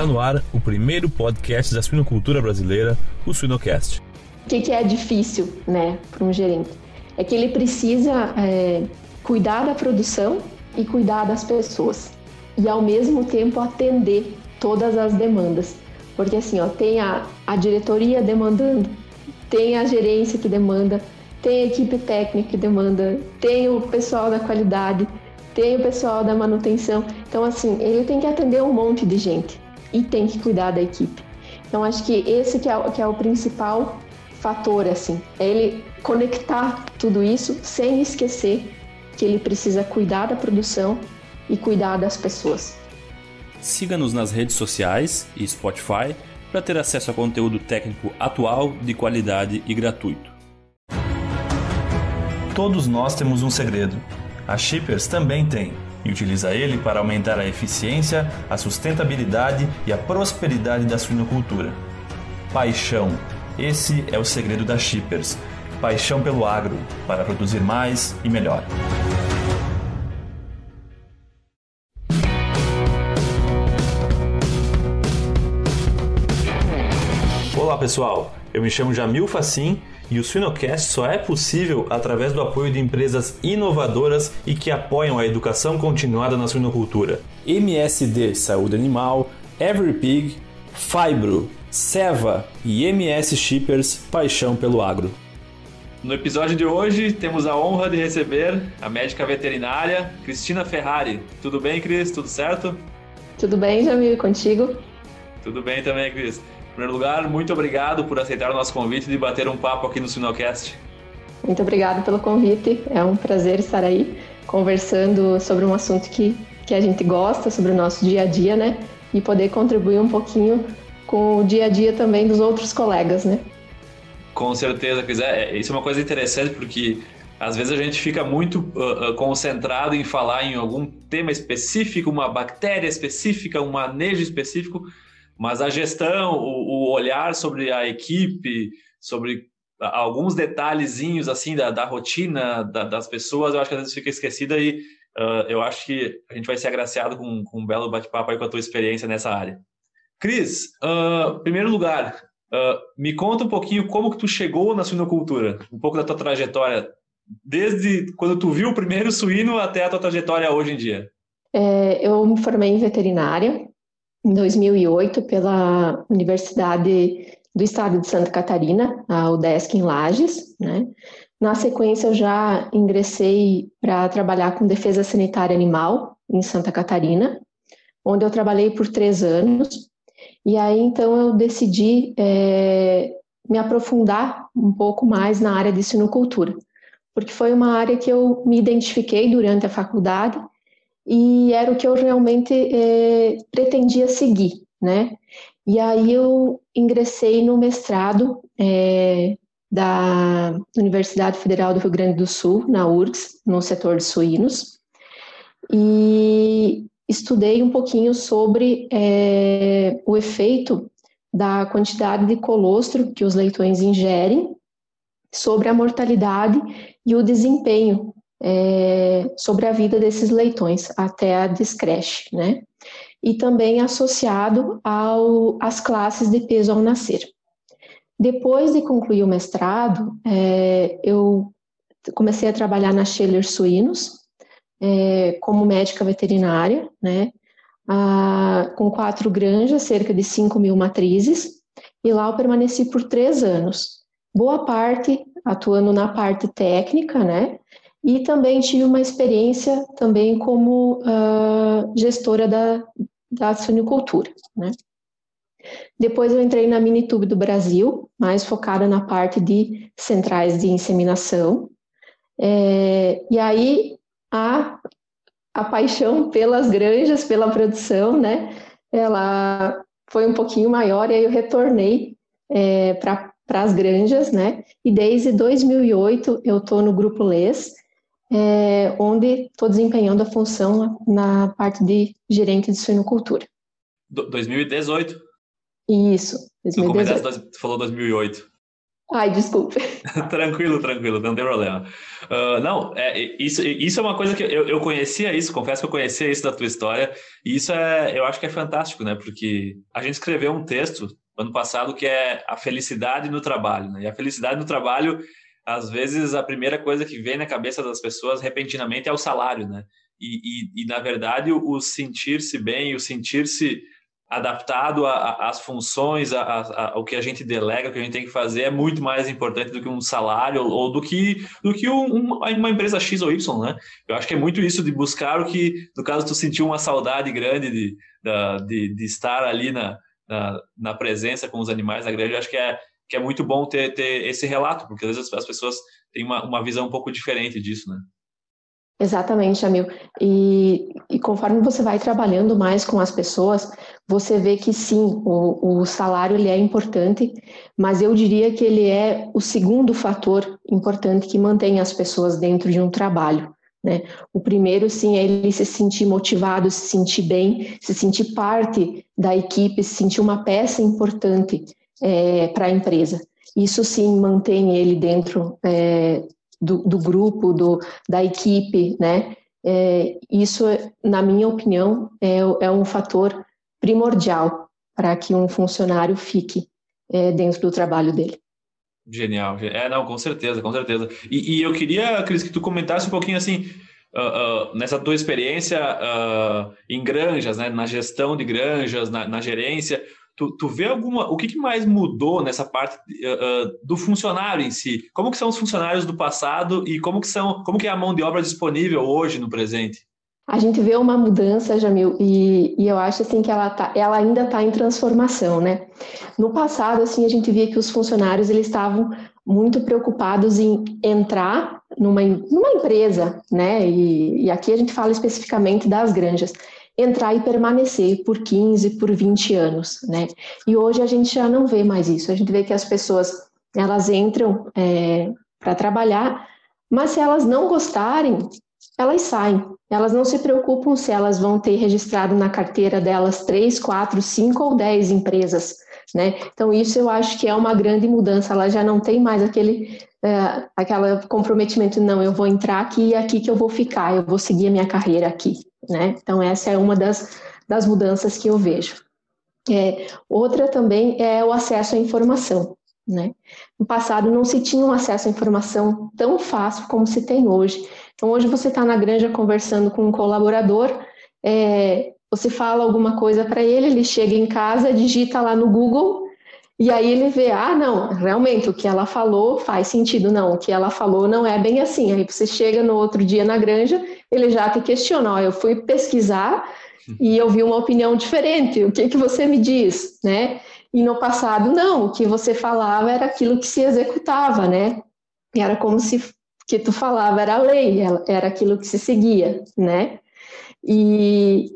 Está no ar o primeiro podcast da suinocultura brasileira, o Suinocast. O que é difícil, né, para um gerente? É que ele precisa cuidar da produção e cuidar das pessoas. E, ao mesmo tempo, atender todas as demandas. Porque, assim, ó, tem a diretoria demandando, tem a gerência que demanda, tem a equipe técnica que demanda, tem o pessoal da qualidade, tem o pessoal da manutenção. Então, assim, ele tem que atender um monte de gente e tem que cuidar da equipe. Então, acho que esse que é o principal fator, assim, é ele conectar tudo isso sem esquecer que ele precisa cuidar da produção e cuidar das pessoas. Siga-nos nas redes sociais e Spotify para ter acesso a conteúdo técnico atual, de qualidade e gratuito. Todos nós temos um segredo. A Shippers também tem, e utiliza ele para aumentar a eficiência, a sustentabilidade e a prosperidade da suinocultura. Paixão. Esse é o segredo da Shippers. Paixão pelo agro, para produzir mais e melhor. Olá pessoal, eu me chamo Jamil Facin e o Suinocast só é possível através do apoio de empresas inovadoras e que apoiam a educação continuada na suinocultura. MSD Saúde Animal, EveryPig, Fibro, Seva e MS Shippers, paixão pelo agro. No episódio de hoje temos a honra de receber a médica veterinária Cristina Ferrari. Tudo bem, Cris? Tudo certo? Tudo bem, Jamil, contigo? Tudo bem também, Cris. Em primeiro lugar, muito obrigado por aceitar o nosso convite de bater um papo aqui no Suinocast. Muito obrigado pelo convite, é um prazer estar aí conversando sobre um assunto que a gente gosta, sobre o nosso dia a dia, né? E poder contribuir um pouquinho com o dia a dia também dos outros colegas, né? Com certeza, Cris. Isso é uma coisa interessante porque às vezes a gente fica muito concentrado em falar em algum tema específico, uma bactéria específica, um manejo específico, mas a gestão, o olhar sobre a equipe, sobre alguns detalhezinhos assim da rotina das pessoas, eu acho que às vezes fica esquecida e eu acho que a gente vai ser agraciado com um belo bate-papo aí com a tua experiência nessa área. Cris, em primeiro lugar, me conta um pouquinho como que tu chegou na suinocultura, um pouco da tua trajetória, desde quando tu viu o primeiro suíno até a tua trajetória hoje em dia. Eu me formei em veterinária em 2008, pela Universidade do Estado de Santa Catarina, a UDESC em Lages, né? Na sequência, eu já ingressei para trabalhar com defesa sanitária animal em Santa Catarina, onde eu trabalhei por 3 anos. E aí, então, eu decidi me aprofundar um pouco mais na área de suinocultura, porque foi uma área que eu me identifiquei durante a faculdade, e era o que eu realmente pretendia seguir, né? E aí eu ingressei no mestrado da Universidade Federal do Rio Grande do Sul, na UFRGS, no setor de suínos, e estudei um pouquinho sobre o efeito da quantidade de colostro que os leitões ingerem sobre a mortalidade e o desempenho sobre a vida desses leitões até a descreche, né? E também associado às classes de peso ao nascer. Depois de concluir o mestrado, eu comecei a trabalhar na Scheller Suínos como médica veterinária, né? Com 4 granjas, cerca de 5.000 matrizes, e lá eu permaneci por 3 anos, boa parte atuando na parte técnica, né? E também tive uma experiência também como gestora da suinocultura, né? Depois eu entrei na MiniTube do Brasil, mais focada na parte de centrais de inseminação. E aí a paixão pelas granjas, pela produção, né? Ela foi um pouquinho maior e aí eu retornei para as granjas, né? E desde 2008 eu estou no Grupo LES, onde estou desempenhando a função na parte de gerente de suinocultura. 2018? Isso, 2018. Tu falou 2008. Ai, desculpe. Tranquilo, não tem problema. Isso é uma coisa que eu conhecia isso, confesso que eu conhecia isso da tua história, e isso eu acho que é fantástico, né? Porque a gente escreveu um texto ano passado que é a felicidade no trabalho, né? E a felicidade no trabalho, às vezes, a primeira coisa que vem na cabeça das pessoas repentinamente é o salário, né? E na verdade, o sentir-se bem, o sentir-se adaptado às funções, ao que a gente delega, o que a gente tem que fazer, é muito mais importante do que um salário ou do que uma empresa X ou Y, né? Eu acho que é muito isso de buscar o que, no caso, tu sentiu uma saudade grande de estar ali na presença com os animais da granja. Eu acho que é muito bom ter esse relato, porque às vezes as pessoas têm uma visão um pouco diferente disso, né? Exatamente, Jamil. E conforme você vai trabalhando mais com as pessoas, você vê que sim, o salário ele é importante, mas eu diria que ele é o segundo fator importante que mantém as pessoas dentro de um trabalho, né? O primeiro, sim, é ele se sentir motivado, se sentir bem, se sentir parte da equipe, se sentir uma peça importante para a empresa. Isso, sim, mantém ele dentro do grupo, da equipe, né? Isso, na minha opinião, é um fator primordial para que um funcionário fique dentro do trabalho dele. Genial. Não, com certeza, com certeza. E eu queria, Cris, que tu comentasse um pouquinho, assim, nessa tua experiência em granjas, né? Na gestão de granjas, na gerência. Tu vê o que mais mudou nessa parte do funcionário em si? Como que são os funcionários do passado e como que é a mão de obra disponível hoje no presente? A gente vê uma mudança, Jamil, e eu acho assim, que ela ainda está em transformação, né? No passado, assim, a gente via que os funcionários eles estavam muito preocupados em entrar numa empresa, né? E aqui a gente fala especificamente das granjas. Entrar e permanecer por 15, por 20 anos, né? E hoje a gente já não vê mais isso. A gente vê que as pessoas, elas entram para trabalhar, mas se elas não gostarem, elas saem. Elas não se preocupam se elas vão ter registrado na carteira delas 3, 4, 5 ou 10 empresas, né? Então, isso eu acho que é uma grande mudança. Ela já não tem mais aquele comprometimento, não, eu vou entrar aqui e aqui que eu vou ficar, eu vou seguir a minha carreira aqui, né? Então, essa é uma das mudanças que eu vejo. Outra também é o acesso à informação, né? No passado, não se tinha um acesso à informação tão fácil como se tem hoje. Então, hoje você está na granja conversando com um colaborador, você fala alguma coisa para ele, ele chega em casa, digita lá no Google, e aí ele vê, não, realmente o que ela falou faz sentido, não, o que ela falou não é bem assim. Aí você chega no outro dia na granja, ele já te questiona, eu fui pesquisar e eu vi uma opinião diferente, o que você me diz, né? E no passado, não, o que você falava era aquilo que se executava, né? Era como se que tu falava era a lei, era aquilo que se seguia, né? E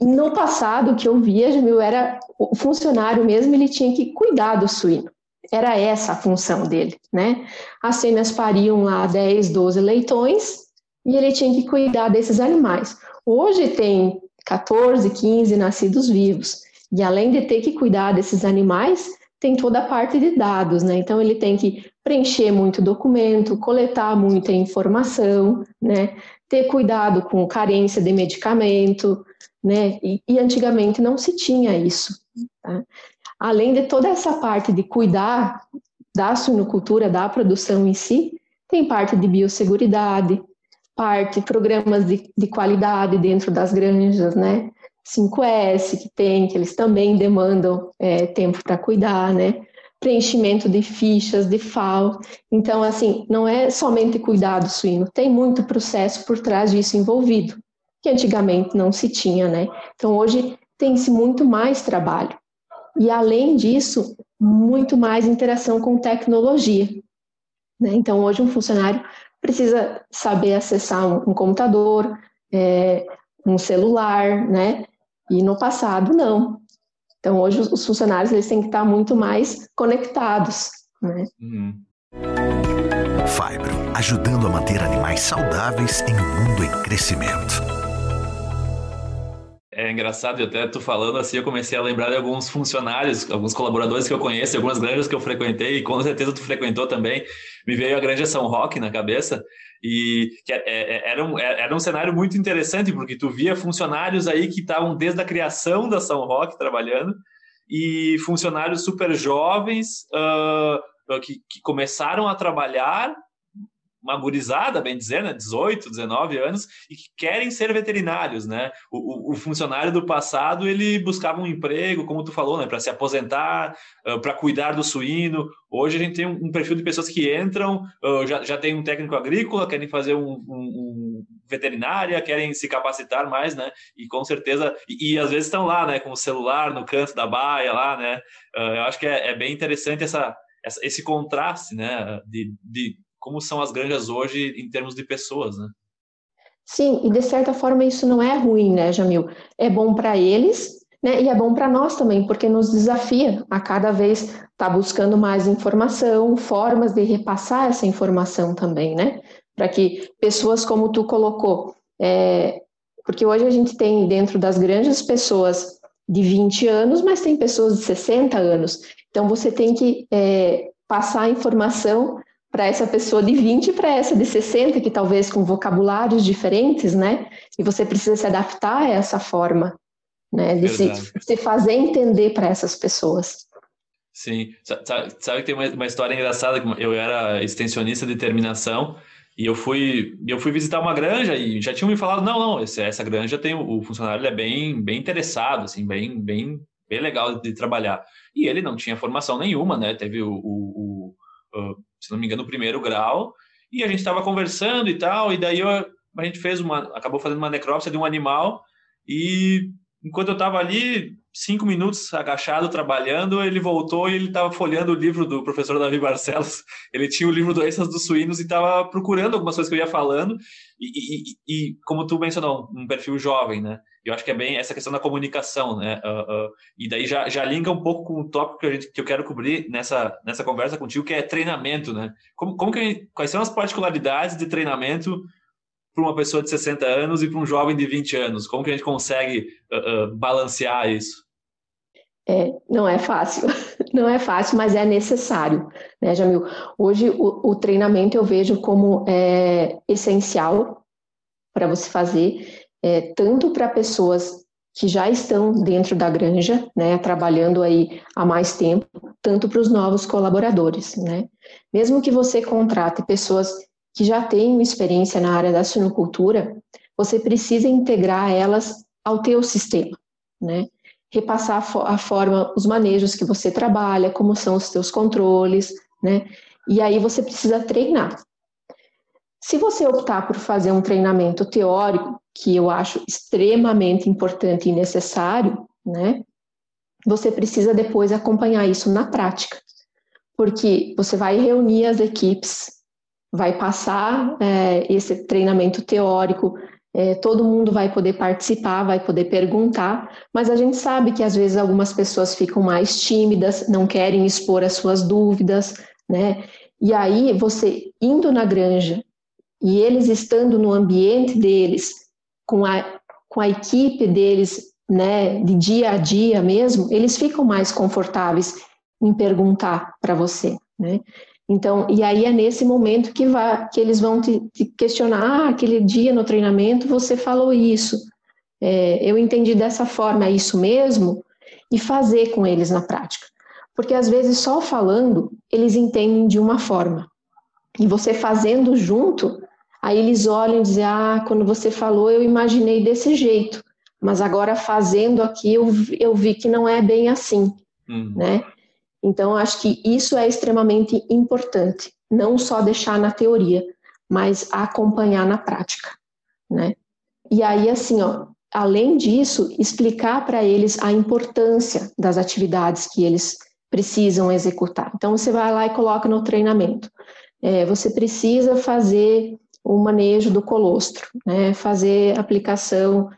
no passado, o que eu via, Jamil, era o funcionário mesmo, ele tinha que cuidar do suíno. Era essa a função dele, né? As fêmeas pariam lá 10, 12 leitões e ele tinha que cuidar desses animais. Hoje tem 14, 15 nascidos vivos. E além de ter que cuidar desses animais, tem toda a parte de dados, né? Então, ele tem que preencher muito documento, coletar muita informação, né? Ter cuidado com carência de medicamento, né? E antigamente não se tinha isso, tá? Além de toda essa parte de cuidar da suinocultura, da produção em si, tem parte de biosseguridade, programas de qualidade dentro das granjas, né? 5S que eles também demandam tempo para cuidar, né? Preenchimento de fichas, de FAO. Então, assim, não é somente cuidar do suíno, tem muito processo por trás disso envolvido, que antigamente não se tinha, né? Então, hoje tem-se muito mais trabalho. E, além disso, muito mais interação com tecnologia, né? Então, hoje um funcionário precisa saber acessar um computador, um celular, né? E no passado, não. Então, hoje os funcionários eles têm que estar muito mais conectados, né? Fibro, ajudando a manter animais saudáveis em um mundo em crescimento. É engraçado, eu até tô falando assim, eu comecei a lembrar de alguns funcionários, alguns colaboradores que eu conheço, algumas granjas que eu frequentei, e com certeza tu frequentou também. Me veio a granja São Roque na cabeça, e que era um cenário muito interessante, porque tu via funcionários aí que estavam desde a criação da São Roque trabalhando, e funcionários super jovens que começaram a trabalhar, uma gurizada, bem dizer, né? 18, 19 anos, e que querem ser veterinários, né? O funcionário do passado, ele buscava um emprego, como tu falou, né? Para se aposentar, para cuidar do suíno. Hoje a gente tem um perfil de pessoas que entram, já tem um técnico agrícola, querem fazer um veterinária, querem se capacitar mais, né? E com certeza... E às vezes estão lá, né? Com o celular no canto da baia, lá, né? Eu acho que é bem interessante esse contraste, né? De como são as granjas hoje em termos de pessoas, né? Sim, e de certa forma isso não é ruim, né, Jamil? É bom para eles, né, e é bom para nós também, porque nos desafia a cada vez estar buscando mais informação, formas de repassar essa informação também, né? Para que pessoas como tu colocou, porque hoje a gente tem dentro das granjas pessoas de 20 anos, mas tem pessoas de 60 anos. Então você tem que passar a informação para essa pessoa de 20 e para essa de 60, que talvez com vocabulários diferentes, né? E você precisa se adaptar a essa forma, né? De se fazer entender para essas pessoas. Sim. Sabe que tem uma história engraçada? Eu era extensionista de terminação e eu fui visitar uma granja e já tinham me falado, não, essa granja tem o funcionário, ele é bem interessado, assim, bem legal de trabalhar. E ele não tinha formação nenhuma, né? Teve se não me engano, o primeiro grau, e a gente estava conversando e tal, e daí a gente acabou fazendo uma necrópsia de um animal, e enquanto eu estava ali, 5 minutos agachado, trabalhando, ele voltou e ele estava folheando o livro do professor Davi Barcelos, ele tinha o livro Doenças dos Suínos e estava procurando algumas coisas que eu ia falando, e como tu mencionou, um perfil jovem, né? Eu acho que é bem essa questão da comunicação, né? E daí já linka um pouco com o tópico que eu quero cobrir nessa conversa contigo, que é treinamento, né? Quais são as particularidades de treinamento para uma pessoa de 60 anos e para um jovem de 20 anos? Como que a gente consegue balancear isso? Não é fácil, mas é necessário, né, Jamil? Hoje o treinamento eu vejo como essencial para você fazer, tanto para pessoas que já estão dentro da granja, né, trabalhando aí há mais tempo, tanto para os novos colaboradores, né? Mesmo que você contrate pessoas que já têm experiência na área da suinocultura, você precisa integrar elas ao teu sistema, né? Repassar a forma, os manejos que você trabalha, como são os teus controles, né? E aí você precisa treinar. Se você optar por fazer um treinamento teórico, que eu acho extremamente importante e necessário, né? Você precisa depois acompanhar isso na prática, porque você vai reunir as equipes, vai passar esse treinamento teórico, todo mundo vai poder participar, vai poder perguntar, mas a gente sabe que às vezes algumas pessoas ficam mais tímidas, não querem expor as suas dúvidas, né? E aí você indo na granja e eles estando no ambiente deles, com a equipe deles, né, de dia a dia mesmo, eles ficam mais confortáveis em perguntar para você, né? Então, e aí é nesse momento que eles vão te questionar, aquele dia no treinamento você falou isso, eu entendi dessa forma, é isso mesmo? E fazer com eles na prática. Porque às vezes só falando, eles entendem de uma forma. E você fazendo junto, aí eles olham e dizem, quando você falou eu imaginei desse jeito, mas agora fazendo aqui eu vi que não é bem assim, né? Então, acho que isso é extremamente importante, não só deixar na teoria, mas acompanhar na prática, né? E aí, assim, além disso, explicar para eles a importância das atividades que eles precisam executar. Então, você vai lá e coloca no treinamento. Você precisa fazer o manejo do colostro, né? Fazer aplicação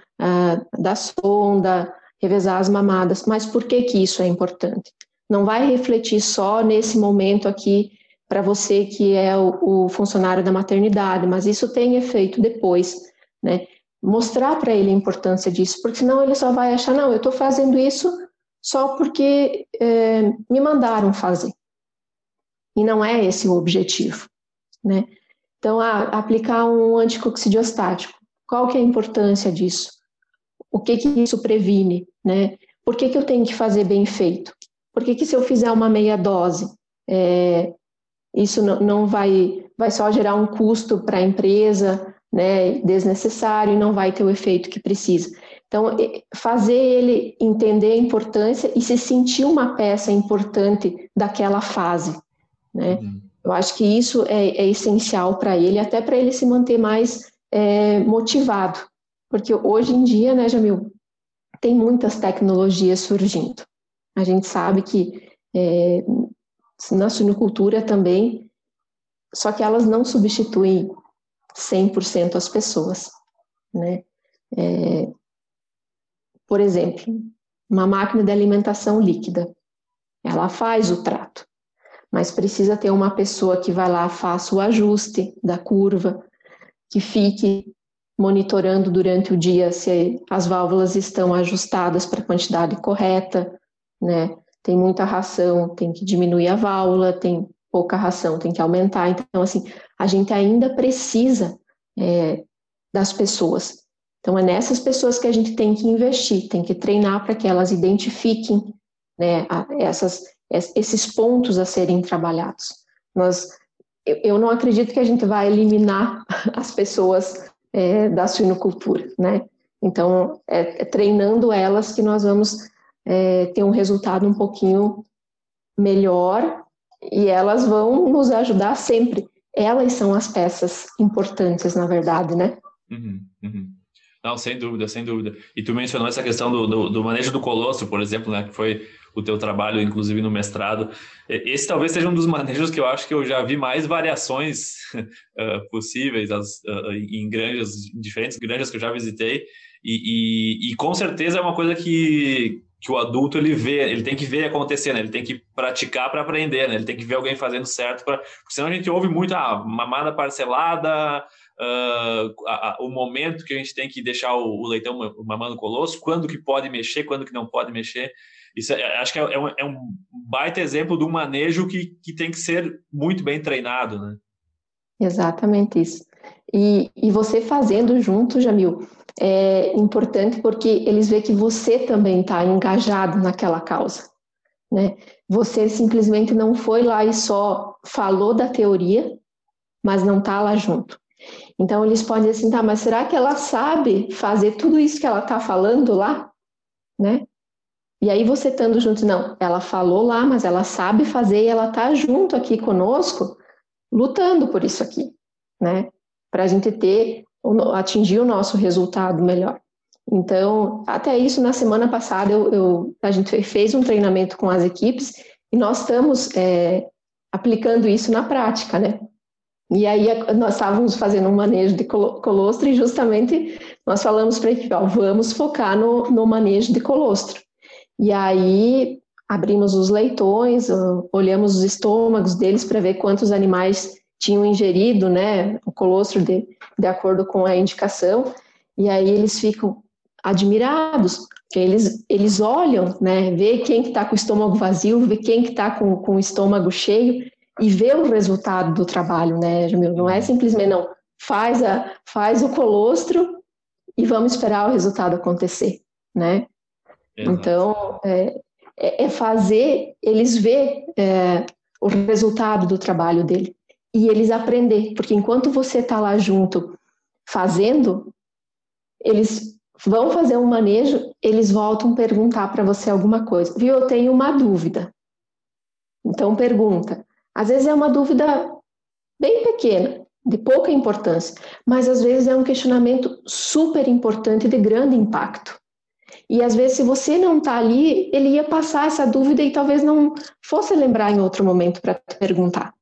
da sonda, revezar as mamadas. Mas por que isso é importante? Não vai refletir só nesse momento aqui para você que é o funcionário da maternidade, mas isso tem efeito depois, né? mostrar para ele a importância disso, porque senão ele só vai achar, não, eu estou fazendo isso só porque me mandaram fazer. E não é esse o objetivo, né? Então, aplicar um anticoccidiostático. Qual que é a importância disso? O que que isso previne, né? Por que que eu tenho que fazer bem feito? Por que que se eu fizer uma meia dose, isso não vai só gerar um custo para a empresa, né, desnecessário, e não vai ter o efeito que precisa? Então, fazer ele entender a importância e se sentir uma peça importante daquela fase, né? Uhum. Eu acho que isso é essencial para ele, até para ele se manter mais motivado, porque hoje em dia, né, Jamil, tem muitas tecnologias surgindo. A gente sabe que na suinocultura também, só que elas não substituem 100% as pessoas, né? Por exemplo, uma máquina de alimentação líquida, ela faz o trato, mas precisa ter uma pessoa que vai lá, faça o ajuste da curva, que fique monitorando durante o dia se as válvulas estão ajustadas para a quantidade correta, né? Tem muita ração, tem que diminuir a válvula, tem pouca ração, tem que aumentar. Então, assim, a gente ainda precisa das pessoas. Então, é nessas pessoas que a gente tem que investir, tem que treinar para que elas identifiquem, né, esses pontos a serem trabalhados. Eu não acredito que a gente vai eliminar as pessoas da suinocultura, né? Então, treinando elas que nós vamos ter um resultado um pouquinho melhor, e elas vão nos ajudar sempre. Elas são as peças importantes, na verdade, né? Uhum, uhum. Não, sem dúvida, sem dúvida. E tu mencionou essa questão do manejo do colostro, por exemplo, né, que foi o teu trabalho, inclusive, no mestrado. Esse talvez seja um dos manejos que eu acho que eu já vi mais variações possíveis em granjas, diferentes granjas que eu já visitei. E com certeza é uma coisa que o adulto ele vê, ele tem que ver acontecer, né? Ele tem que praticar para aprender, né? Ele tem que ver alguém fazendo certo, porque senão a gente ouve muito mamada parcelada, o momento que a gente tem que deixar o leitão mamando colosso, quando que pode mexer, quando que não pode mexer. Isso acho que é um baita exemplo de um manejo que tem que ser muito bem treinado, né? Exatamente isso. E você fazendo junto, Jamil, é importante porque eles veem que você também está engajado naquela causa, né? Você simplesmente não foi lá e só falou da teoria, mas não está lá junto. Então, eles podem dizer assim, tá, mas será que ela sabe fazer tudo isso que ela está falando lá, né? E aí você estando junto, não, ela falou lá, mas ela sabe fazer e ela está junto aqui conosco, lutando por isso aqui, né? Para a gente atingir o nosso resultado melhor. Então, até isso, na semana passada, a gente fez um treinamento com as equipes e nós estamos aplicando isso na prática, né? E aí, nós estávamos fazendo um manejo de colostro e justamente nós falamos para a equipe, vamos focar no manejo de colostro. E aí, abrimos os leitões, olhamos os estômagos deles para ver quantos animais tinham ingerido, né, o colostro de acordo com a indicação, e aí eles ficam admirados, porque eles olham, né, vê quem que está com o estômago vazio, vê quem que está com o estômago cheio, e vê o resultado do trabalho, né, Jamil? Não é simplesmente, não, faz o colostro e vamos esperar o resultado acontecer, né? Exato. Então, é fazer eles ver o resultado do trabalho dele. E eles aprender, porque enquanto você está lá junto fazendo, eles vão fazer um manejo, eles voltam perguntar para você alguma coisa. Viu, eu tenho uma dúvida. Então pergunta. Às vezes é uma dúvida bem pequena, de pouca importância, mas às vezes é um questionamento super importante de grande impacto. E às vezes se você não está ali, ele ia passar essa dúvida e talvez não fosse lembrar em outro momento para te perguntar.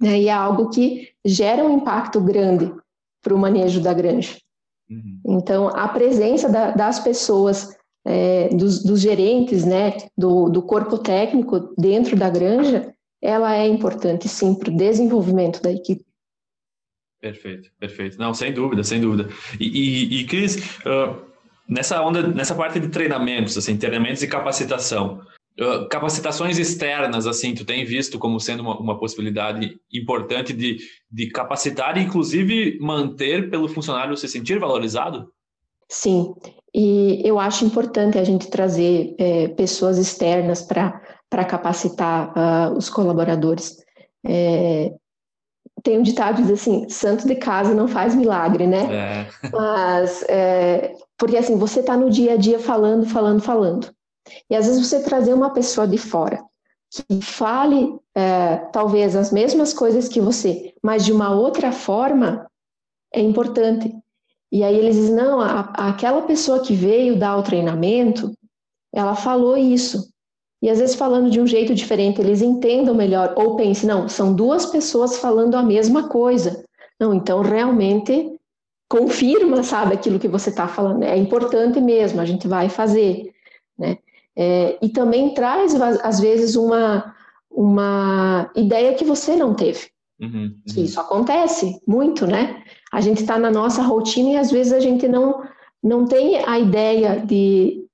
Né, e é algo que gera um impacto grande para o manejo da granja. Uhum. Então, a presença das pessoas, dos gerentes, né, do corpo técnico dentro da granja, ela é importante, sim, para o desenvolvimento da equipe. Perfeito, perfeito. Não, sem dúvida, sem dúvida. E Cris, nessa parte de treinamentos, assim, treinamentos e capacitação, capacitações externas, assim, tu tem visto como sendo uma possibilidade importante de capacitar e, inclusive, manter pelo funcionário se sentir valorizado? Sim, e eu acho importante a gente trazer pessoas externas para capacitar os colaboradores. Tem um ditado que diz assim, santo de casa não faz milagre, né? É. Mas, porque assim, você está no dia a dia falando. E às vezes você trazer uma pessoa de fora que fale talvez as mesmas coisas que você, mas de uma outra forma, é importante. E aí eles dizem, não, aquela pessoa que veio dar o treinamento, ela falou isso. E às vezes falando de um jeito diferente, eles entendam melhor, ou pensem, não, são duas pessoas falando a mesma coisa. Não, então realmente confirma, sabe, aquilo que você está falando. É importante mesmo, a gente vai fazer, né? E também traz, às vezes, uma ideia que você não teve. Uhum. Isso acontece muito, né? A gente está na nossa rotina e, às vezes, a gente não tem a ideia de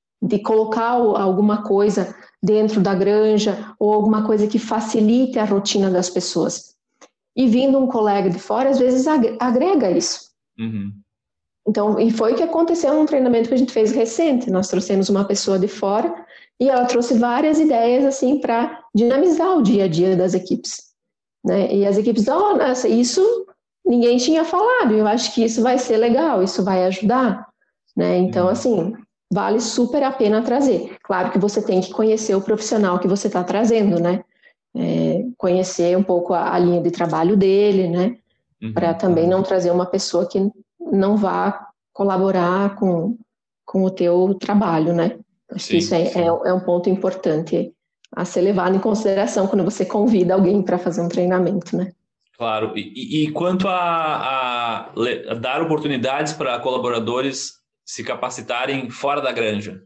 colocar alguma coisa dentro da granja ou alguma coisa que facilite a rotina das pessoas. E vindo um colega de fora, às vezes, agrega isso. Uhum. Então, e foi o que aconteceu num treinamento que a gente fez recente. Nós trouxemos uma pessoa de fora e ela trouxe várias ideias assim para dinamizar o dia a dia das equipes, né? E as equipes, nossa, isso ninguém tinha falado. Eu acho que isso vai ser legal, isso vai ajudar, né? Então, assim, vale super a pena trazer. Claro que você tem que conhecer o profissional que você está trazendo, né? Conhecer um pouco a linha de trabalho dele, né? Para também não trazer uma pessoa que não vá colaborar com o teu trabalho, né? Acho que isso é um ponto importante a ser levado em consideração quando você convida alguém para fazer um treinamento, né? Claro. E quanto a dar oportunidades para colaboradores se capacitarem fora da granja?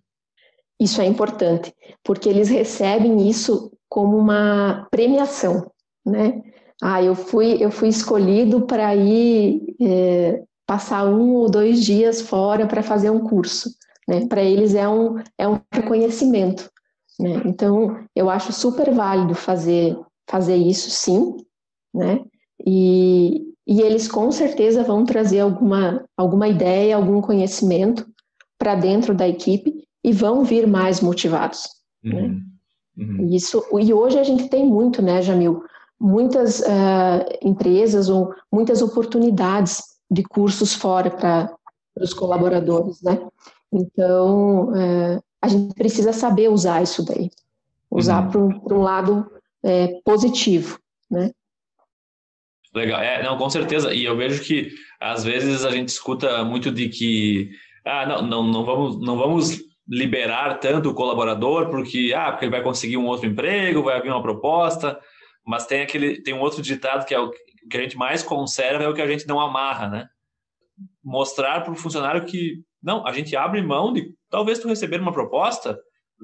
Isso é importante, porque eles recebem isso como uma premiação, né? Ah, eu fui escolhido para ir passar 1 ou 2 dias fora para fazer um curso, né? Para eles é um reconhecimento, né? Então, eu acho super válido fazer isso, sim, né? E eles com certeza vão trazer alguma ideia, algum conhecimento para dentro da equipe e vão vir mais motivados, né? Isso, e hoje a gente tem muito, né, Jamil? Muitas empresas ou muitas oportunidades de cursos fora para os colaboradores, né? Então, a gente precisa saber usar isso daí. Usar para um lado positivo, né? Legal. Não, com certeza. E eu vejo que, às vezes, a gente escuta muito de que não vamos liberar tanto o colaborador porque ele vai conseguir um outro emprego, vai vir uma proposta. Mas tem um outro ditado que é o que a gente mais conserva, é o que a gente não amarra, né? Mostrar para o funcionário que, não, a gente abre mão de, talvez tu receber uma proposta,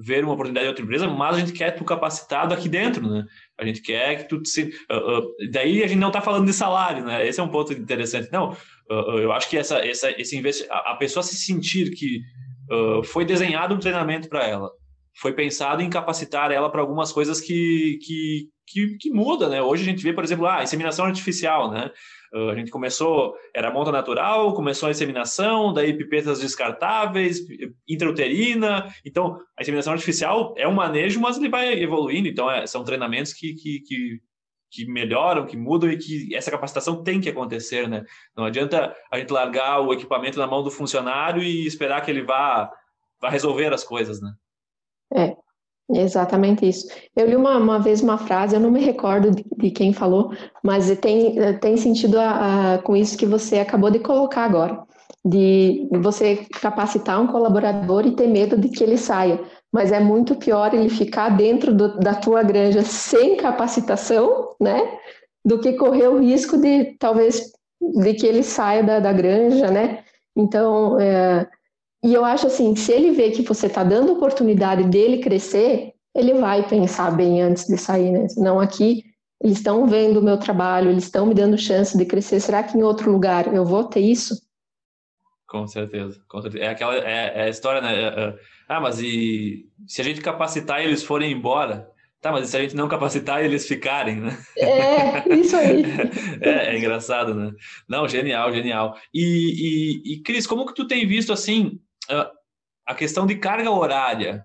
ver uma oportunidade de outra empresa, mas a gente quer tu capacitado aqui dentro, né? A gente quer que tu se... daí a gente não está falando de salário, né? Esse é um ponto interessante. Não, eu acho que a pessoa se sentir que foi desenhado um treinamento para ela, foi pensado em capacitar ela para algumas coisas que muda, né? Hoje a gente vê, por exemplo, inseminação artificial, né? A gente começou, era monta natural, começou a inseminação, daí pipetas descartáveis, intrauterina. Então, a inseminação artificial é um manejo, mas ele vai evoluindo. Então, são treinamentos que melhoram, que mudam e que essa capacitação tem que acontecer, né? Não adianta a gente largar o equipamento na mão do funcionário e esperar que ele vá resolver as coisas, né? Exatamente isso. Eu li uma vez uma frase, eu não me recordo de quem falou, mas tem sentido com isso que você acabou de colocar agora, de você capacitar um colaborador e ter medo de que ele saia, mas é muito pior ele ficar dentro da tua granja sem capacitação, né, do que correr o risco de, talvez, de que ele saia da granja, né? Então, e eu acho assim, se ele vê que você está dando oportunidade dele crescer, ele vai pensar bem antes de sair, né? Senão aqui eles estão vendo o meu trabalho, eles estão me dando chance de crescer, será que em outro lugar eu vou ter isso? Com certeza, com certeza. É aquela é a história, né? Ah, mas e se a gente capacitar e eles forem embora? Tá, mas e se a gente não capacitar e eles ficarem, né? É, isso aí. É engraçado, né? Não, genial, genial. E Cris, como que tu tem visto, assim, a questão de carga horária?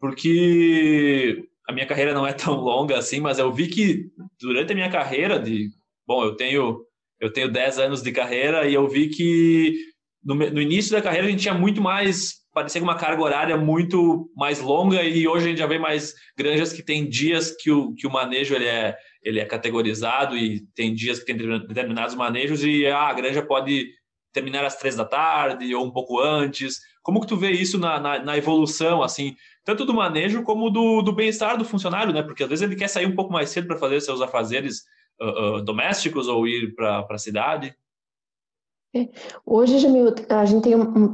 Porque a minha carreira não é tão longa assim, mas eu vi que durante a minha carreira de... Bom, eu tenho 10 anos de carreira e eu vi que no início da carreira a gente tinha muito mais... Parecia uma carga horária muito mais longa e hoje a gente já vê mais granjas que tem dias que o manejo ele é categorizado e tem dias que tem determinados manejos e a granja pode terminar às 3 da tarde ou um pouco antes. Como que tu vê isso na evolução, assim, tanto do manejo como do bem-estar do funcionário, né? Porque às vezes ele quer sair um pouco mais cedo para fazer seus afazeres domésticos ou ir para a cidade. Hoje, Jamil, a gente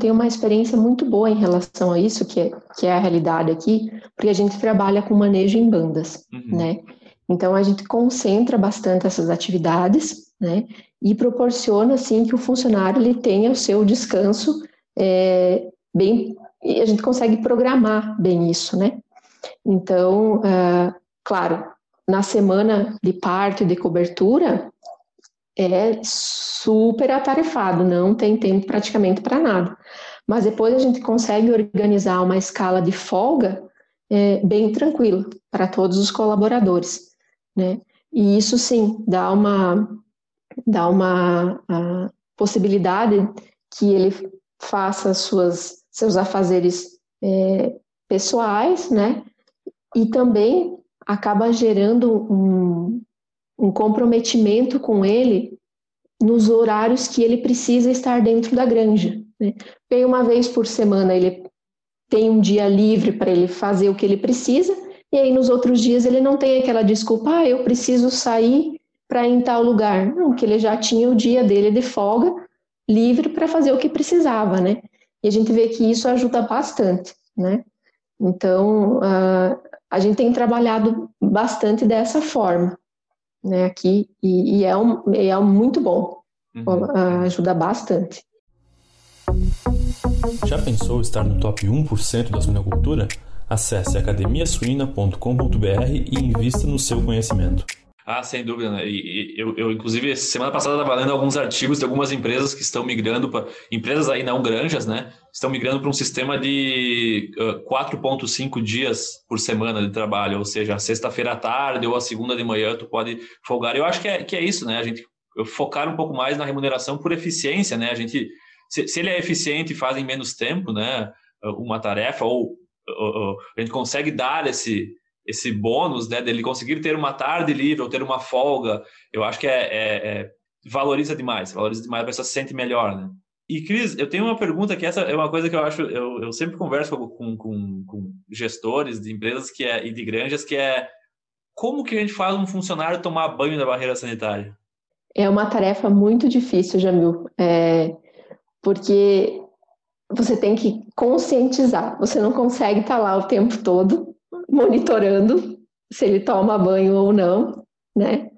tem uma experiência muito boa em relação a isso, que é a realidade aqui, porque a gente trabalha com manejo em bandas, uhum, né? Então, a gente concentra bastante essas atividades, né? E proporciona, assim, que o funcionário ele tenha o seu descanso bem... E a gente consegue programar bem isso, né? Então, claro, na semana de parto e de cobertura... é super atarefado, não tem tempo praticamente para nada. Mas depois a gente consegue organizar uma escala de folga bem tranquila para todos os colaboradores, né? E isso sim, dá uma possibilidade que ele faça seus afazeres pessoais, né? E também acaba gerando um comprometimento com ele nos horários que ele precisa estar dentro da granja, né? Bem, uma vez por semana ele tem um dia livre para ele fazer o que ele precisa, e aí nos outros dias ele não tem aquela desculpa, eu preciso sair para ir em tal lugar. Não, que ele já tinha o dia dele de folga livre para fazer o que precisava, né? E a gente vê que isso ajuda bastante, né? Então, a gente tem trabalhado bastante dessa forma, né, aqui, e é muito bom, uhum, ajuda bastante. Já pensou estar no top 1% da suinocultura? Acesse academiasuina.com.br e invista no seu conhecimento. Ah, sem dúvida, né? E eu inclusive, semana passada estava lendo alguns artigos de algumas empresas que estão migrando para... Empresas aí, não granjas, né? Estão migrando para um sistema de 4,5 dias por semana de trabalho, ou seja, a sexta-feira à tarde ou a segunda de manhã tu pode folgar. Eu acho que é isso, né? A gente focar um pouco mais na remuneração por eficiência, né? A gente, se ele é eficiente e faz em menos tempo, né, uma tarefa, ou a gente consegue dar esse bônus, né, dele conseguir ter uma tarde livre ou ter uma folga, eu acho que valoriza demais, a pessoa se sente melhor, né? E, Cris, eu tenho uma pergunta que essa é uma coisa que eu acho, eu sempre converso com gestores de empresas e de granjas, que é como que a gente faz um funcionário tomar banho da barreira sanitária? É uma tarefa muito difícil, Jamil, porque você tem que conscientizar, você não consegue estar lá o tempo todo, monitorando se ele toma banho ou não, né?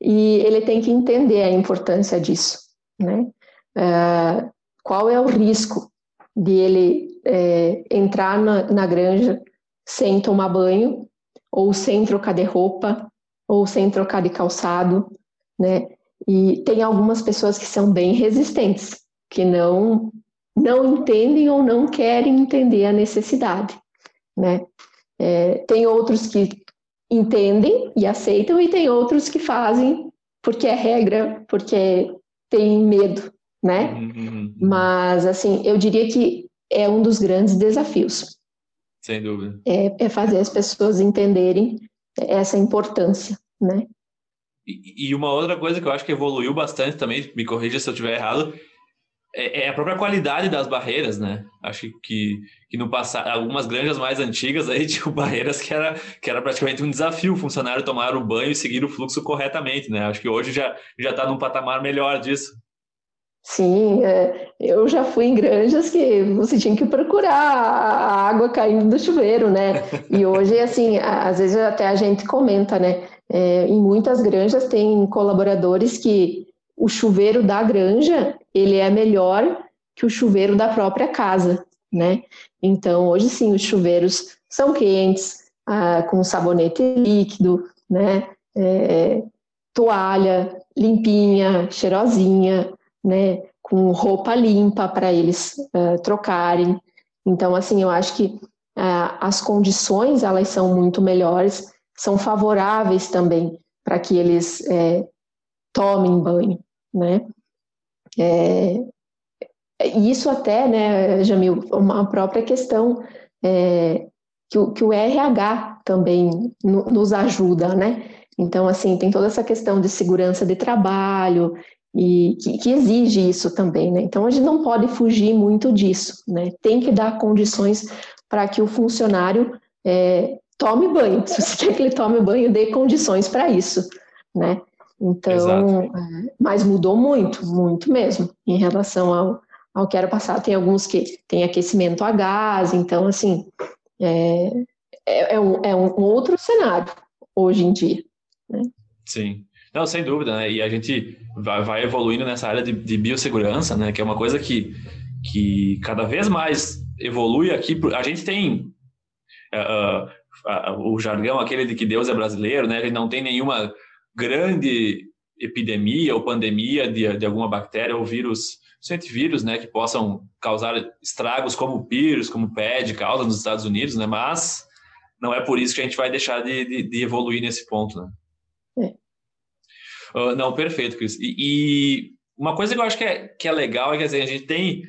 E ele tem que entender a importância disso, né? Qual é o risco de ele entrar na granja sem tomar banho, ou sem trocar de roupa, ou sem trocar de calçado, né? E tem algumas pessoas que são bem resistentes, que não entendem ou não querem entender a necessidade, né? Tem outros que entendem e aceitam, e tem outros que fazem porque é regra, porque tem medo, né? Uhum. Mas, assim, eu diria que é um dos grandes desafios. Sem dúvida. É fazer as pessoas entenderem essa importância, né? E uma outra coisa que eu acho que evoluiu bastante também, me corrija se eu estiver errado, é a própria qualidade das barreiras, né? Acho que no passado, algumas granjas mais antigas aí tinham barreiras que era praticamente um desafio o funcionário tomar o banho e seguir o fluxo corretamente, né? Acho que hoje já está num patamar melhor disso. Sim, eu já fui em granjas que você tinha que procurar a água caindo do chuveiro, né? E hoje, assim, às vezes até a gente comenta, né? Em muitas granjas tem colaboradores que o chuveiro da granja, ele é melhor que o chuveiro da própria casa, né? Então, hoje sim, os chuveiros são quentes, com sabonete líquido, né? Toalha limpinha, cheirosinha, né? Com roupa limpa para eles trocarem. Então, assim, eu acho que as condições, elas são muito melhores, são favoráveis também para que eles tomem banho, né? Isso até, né, Jamil, uma própria questão que o RH também nos ajuda, né? Então, assim, tem toda essa questão de segurança de trabalho e que exige isso também, né? Então, a gente não pode fugir muito disso, né? Tem que dar condições para que o funcionário tome banho. Se você quer que ele tome banho, dê condições para isso, né? Então, mas mudou muito, muito mesmo, em relação ao que era passado. Tem alguns que tem aquecimento a gás, então, assim, um outro cenário hoje em dia, né? Sim, não, sem dúvida, né? E a gente vai evoluindo nessa área de biossegurança, né? Que é uma coisa que cada vez mais evolui aqui. A gente tem o jargão aquele de que Deus é brasileiro, né? A gente não tem nenhuma grande epidemia ou pandemia de alguma bactéria ou vírus, vírus, né, que possam causar estragos como o vírus, como o PED causa nos Estados Unidos, né, mas não é por isso que a gente vai deixar de evoluir nesse ponto, né? Não, perfeito, Cris. E uma coisa que eu acho que é legal é que, assim, a gente tem,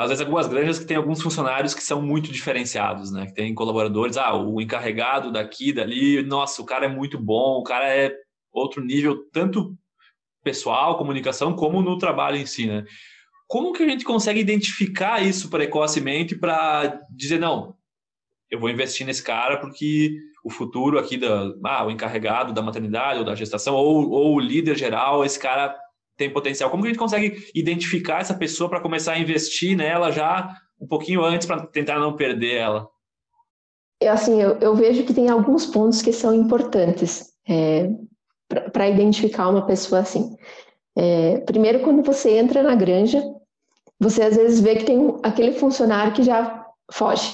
às vezes, algumas granjas que tem alguns funcionários que são muito diferenciados, né, que tem colaboradores, o encarregado daqui, dali, nossa, o cara é muito bom, o cara é outro nível, tanto pessoal, comunicação, como no trabalho em si, né? Como que a gente consegue identificar isso precocemente para dizer, não, eu vou investir nesse cara porque o futuro aqui, o encarregado da maternidade ou da gestação, ou o líder geral, esse cara tem potencial. Como que a gente consegue identificar essa pessoa para começar a investir nela já um pouquinho antes para tentar não perder ela? Assim, eu vejo que tem alguns pontos que são importantes, para identificar uma pessoa assim. Primeiro, quando você entra na granja, você às vezes vê que tem aquele funcionário que já foge.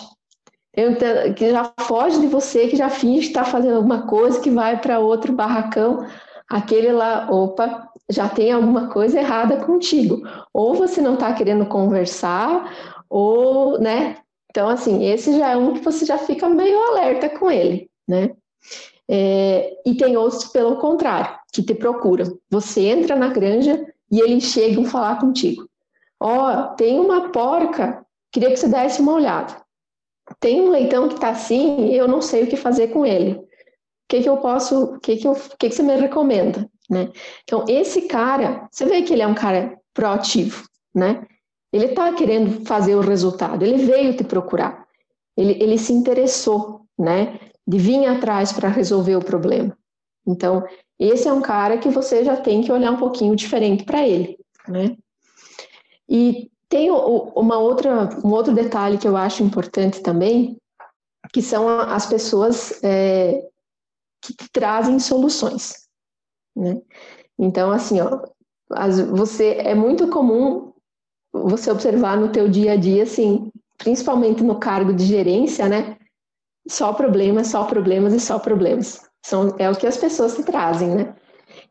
Que já foge de você, que já finge que está fazendo alguma coisa, que vai para outro barracão, aquele lá, opa, já tem alguma coisa errada contigo. Ou você não está querendo conversar, ou, né? Então, assim, esse já é um que você já fica meio alerta com ele, né? E tem outros que, pelo contrário, que te procuram. Você entra na granja e eles chegam falar contigo. Tem uma porca, queria que você desse uma olhada. Tem um leitão que está assim, eu não sei o que fazer com ele. O que eu posso, o que você me recomenda, né? Então, esse cara, você vê que ele é um cara proativo, né? Ele está querendo fazer o resultado, ele veio te procurar, ele se interessou, né? De vir atrás para resolver o problema. Então, esse é um cara que você já tem que olhar um pouquinho diferente para ele, né? E tem um outro detalhe que eu acho importante também, que são as pessoas que trazem soluções, né? Então, assim, é muito comum você observar no teu dia a dia, assim, principalmente no cargo de gerência, né? Só problemas e só problemas. É o que as pessoas te trazem, né?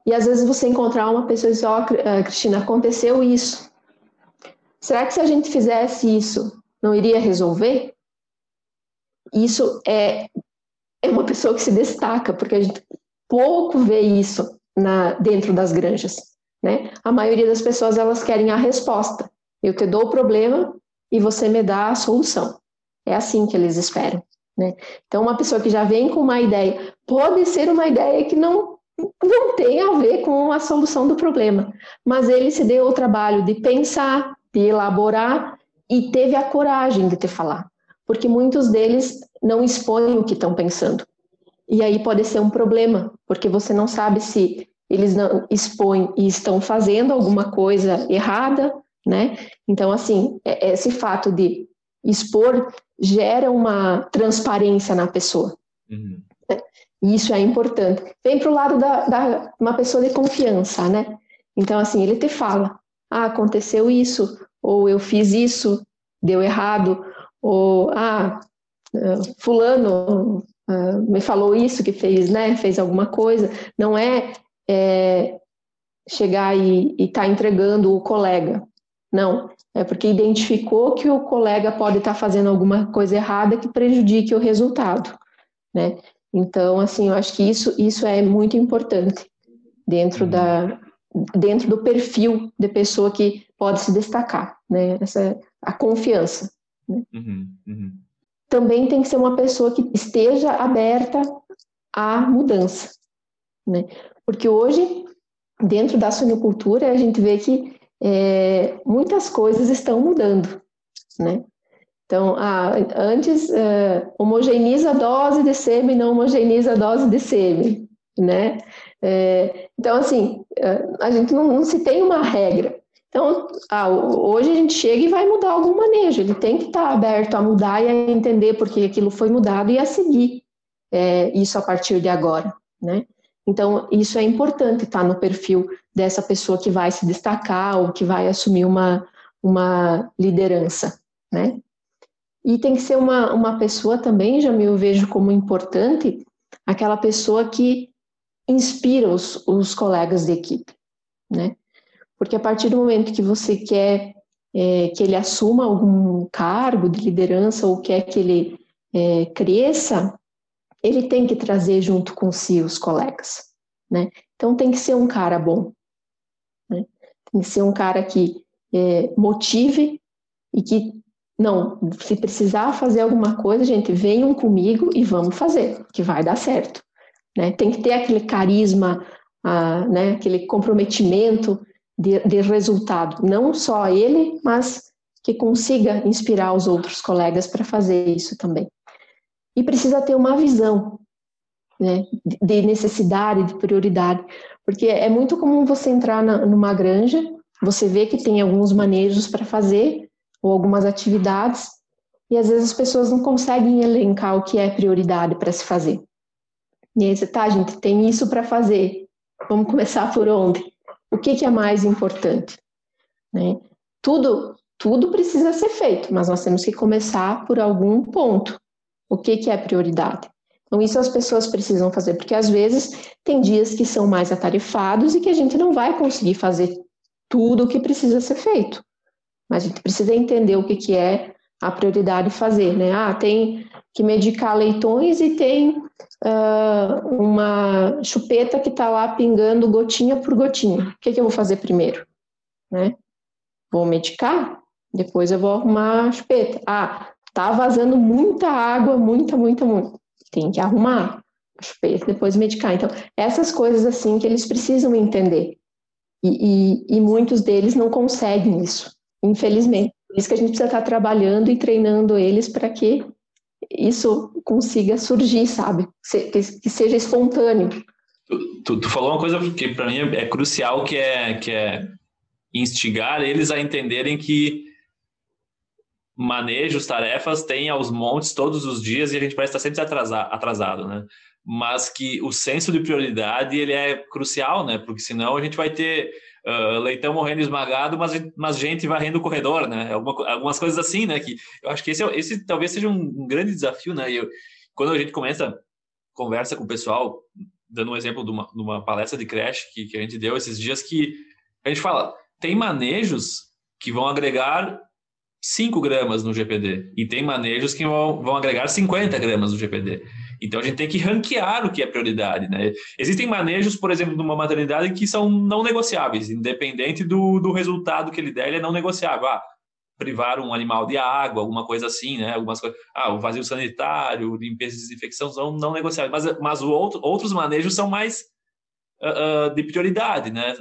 E às vezes você encontrar uma pessoa e dizer, Cristina, aconteceu isso. Será que se a gente fizesse isso, não iria resolver? Isso é uma pessoa que se destaca, porque a gente pouco vê isso dentro das granjas, né? A maioria das pessoas, elas querem a resposta. Eu te dou o problema e você me dá a solução. É assim que eles esperam, né? Então, uma pessoa que já vem com uma ideia, pode ser uma ideia que não tem a ver com a solução do problema, mas ele se deu o trabalho de pensar, de elaborar e teve a coragem de te falar, porque muitos deles não expõem o que estão pensando. E aí pode ser um problema, porque você não sabe se eles não expõem e estão fazendo alguma coisa errada, né? Então, assim, esse fato de expor gera uma transparência na pessoa. Uhum. E isso é importante. Vem para o lado da uma pessoa de confiança, né? Então, assim, ele te fala, ah, aconteceu isso, ou eu fiz isso, deu errado, ou, ah, fulano me falou isso que fez, né? Fez alguma coisa. Não é chegar e estar entregando o colega. Não, é porque identificou que o colega pode estar fazendo alguma coisa errada que prejudique o resultado, né? Então, assim, eu acho que isso é muito importante dentro dentro do perfil de pessoa que pode se destacar, né? Essa a confiança, né? Também tem que ser uma pessoa que esteja aberta à mudança, né? Porque hoje, dentro da suinocultura, a gente vê que muitas coisas estão mudando, né? Então, antes homogeneiza a dose de sêmen, não homogeneiza a dose de sêmen, né? Então, assim, a gente não se tem uma regra. Então, hoje a gente chega e vai mudar algum manejo, ele tem que estar aberto a mudar e a entender porque aquilo foi mudado e a seguir isso a partir de agora, né? Então, isso é importante estar no perfil dessa pessoa que vai se destacar ou que vai assumir uma liderança, né? E tem que ser uma pessoa também, Jamil, eu vejo como importante, aquela pessoa que inspira os colegas de equipe, né? Porque a partir do momento que você quer que ele assuma algum cargo de liderança ou quer que ele cresça, ele tem que trazer junto com si os colegas, né? Então tem que ser um cara bom, né? Tem que ser um cara que motive e que não, se precisar fazer alguma coisa, gente, venham comigo e vamos fazer, que vai dar certo, né? Tem que ter aquele carisma, né? Aquele comprometimento de resultado, não só ele, mas que consiga inspirar os outros colegas para fazer isso também. E precisa ter uma visão, né? De necessidade, de prioridade, porque é muito comum você entrar numa granja, você vê que tem alguns manejos para fazer, ou algumas atividades, e às vezes as pessoas não conseguem elencar o que é prioridade para se fazer. E aí você, tá, gente, tem isso para fazer, vamos começar por onde? O que é mais importante? Né? Tudo precisa ser feito, mas nós temos que começar por algum ponto. O que é prioridade? Então isso as pessoas precisam fazer, porque às vezes tem dias que são mais atarefados e que a gente não vai conseguir fazer tudo o que precisa ser feito. Mas a gente precisa entender o que é a prioridade fazer, né? Ah, tem que medicar leitões e tem uma chupeta que está lá pingando gotinha por gotinha. O que eu vou fazer primeiro? Né? Vou medicar, depois eu vou arrumar a chupeta. Ah, tá vazando muita água, muita. Tem que arrumar a chupeta, depois medicar. Então, essas coisas assim que eles precisam entender. E muitos deles não conseguem isso. Infelizmente, por isso que a gente precisa estar trabalhando e treinando eles para que isso consiga surgir, sabe? Que seja espontâneo. Tu falou uma coisa que para mim é crucial, que é instigar eles a entenderem que manejos, tarefas tem aos montes todos os dias e a gente parece estar sempre atrasado, né? Mas que o senso de prioridade ele é crucial, né? Porque senão a gente vai ter leitão morrendo esmagado, mas gente varrendo o corredor, né? Algumas coisas assim, né? Que eu acho que esse talvez seja um grande desafio, né? Quando a gente conversa com o pessoal, dando um exemplo de uma palestra de creche que a gente deu esses dias, que a gente fala, tem manejos que vão agregar 5 gramas no GPD e tem manejos que vão agregar 50 gramas no GPD. Então, a gente tem que ranquear o que é prioridade, né? Existem manejos, por exemplo, numa maternidade que são não negociáveis, independente do resultado que ele der, ele é não negociável. Ah, privar um animal de água, alguma coisa assim, né? Algumas coisas, o vazio sanitário, limpeza e desinfecção são não negociáveis. Mas outros manejos são mais de prioridade, né?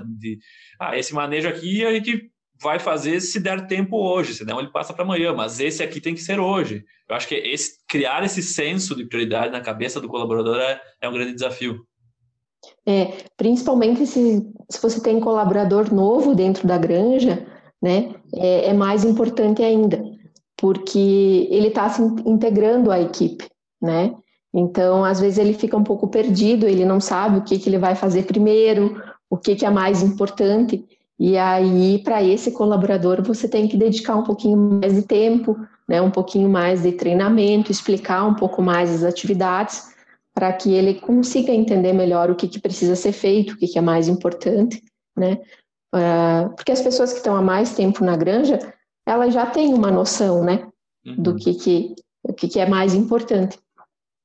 Esse manejo aqui a gente vai fazer se der tempo hoje, senão ele passa para amanhã, mas esse aqui tem que ser hoje. Eu acho que criar esse senso de prioridade na cabeça do colaborador é um grande desafio. Principalmente se você tem colaborador novo dentro da granja, né, é mais importante ainda, porque ele está se integrando à equipe, né? Então, às vezes ele fica um pouco perdido, ele não sabe o que ele vai fazer primeiro, o que é mais importante. E aí, para esse colaborador, você tem que dedicar um pouquinho mais de tempo, né, um pouquinho mais de treinamento, explicar um pouco mais as atividades, para que ele consiga entender melhor o que precisa ser feito, o que é mais importante, né? Porque as pessoas que estão há mais tempo na granja, elas já têm uma noção, né, do que é mais importante.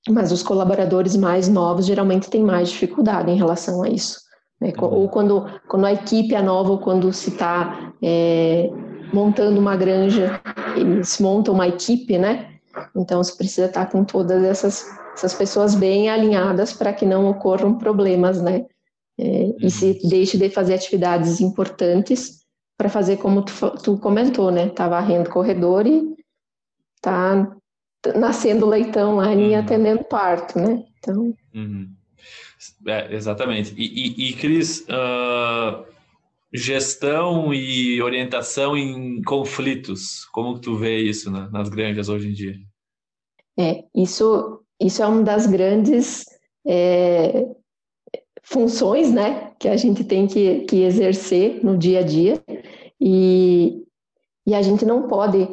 Mas os colaboradores mais novos geralmente têm mais dificuldade em relação a isso, né? Ou quando a equipe é nova, ou quando se está montando uma granja, eles montam uma equipe, né? Então, você precisa estar com todas essas pessoas bem alinhadas para que não ocorram problemas, né? E se deixe de fazer atividades importantes para fazer como tu comentou, né? Tá varrendo corredor e tá nascendo leitão lá e atendendo parto, né? Então... exatamente. E Cris, gestão e orientação em conflitos, como tu vê isso, né, nas granjas hoje em dia? Isso é uma das grandes funções, né, que a gente tem que exercer no dia a dia, e a gente não pode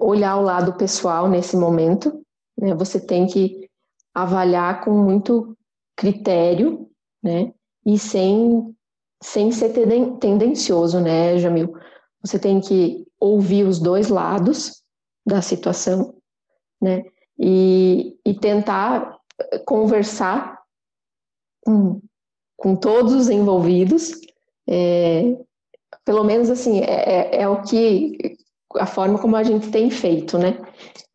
olhar o lado pessoal nesse momento, né? Você tem que avaliar com muito critério, né, e sem ser tendencioso, né, Jamil? Você tem que ouvir os dois lados da situação, né, e tentar conversar com todos os envolvidos, pelo menos assim, a forma como a gente tem feito, né,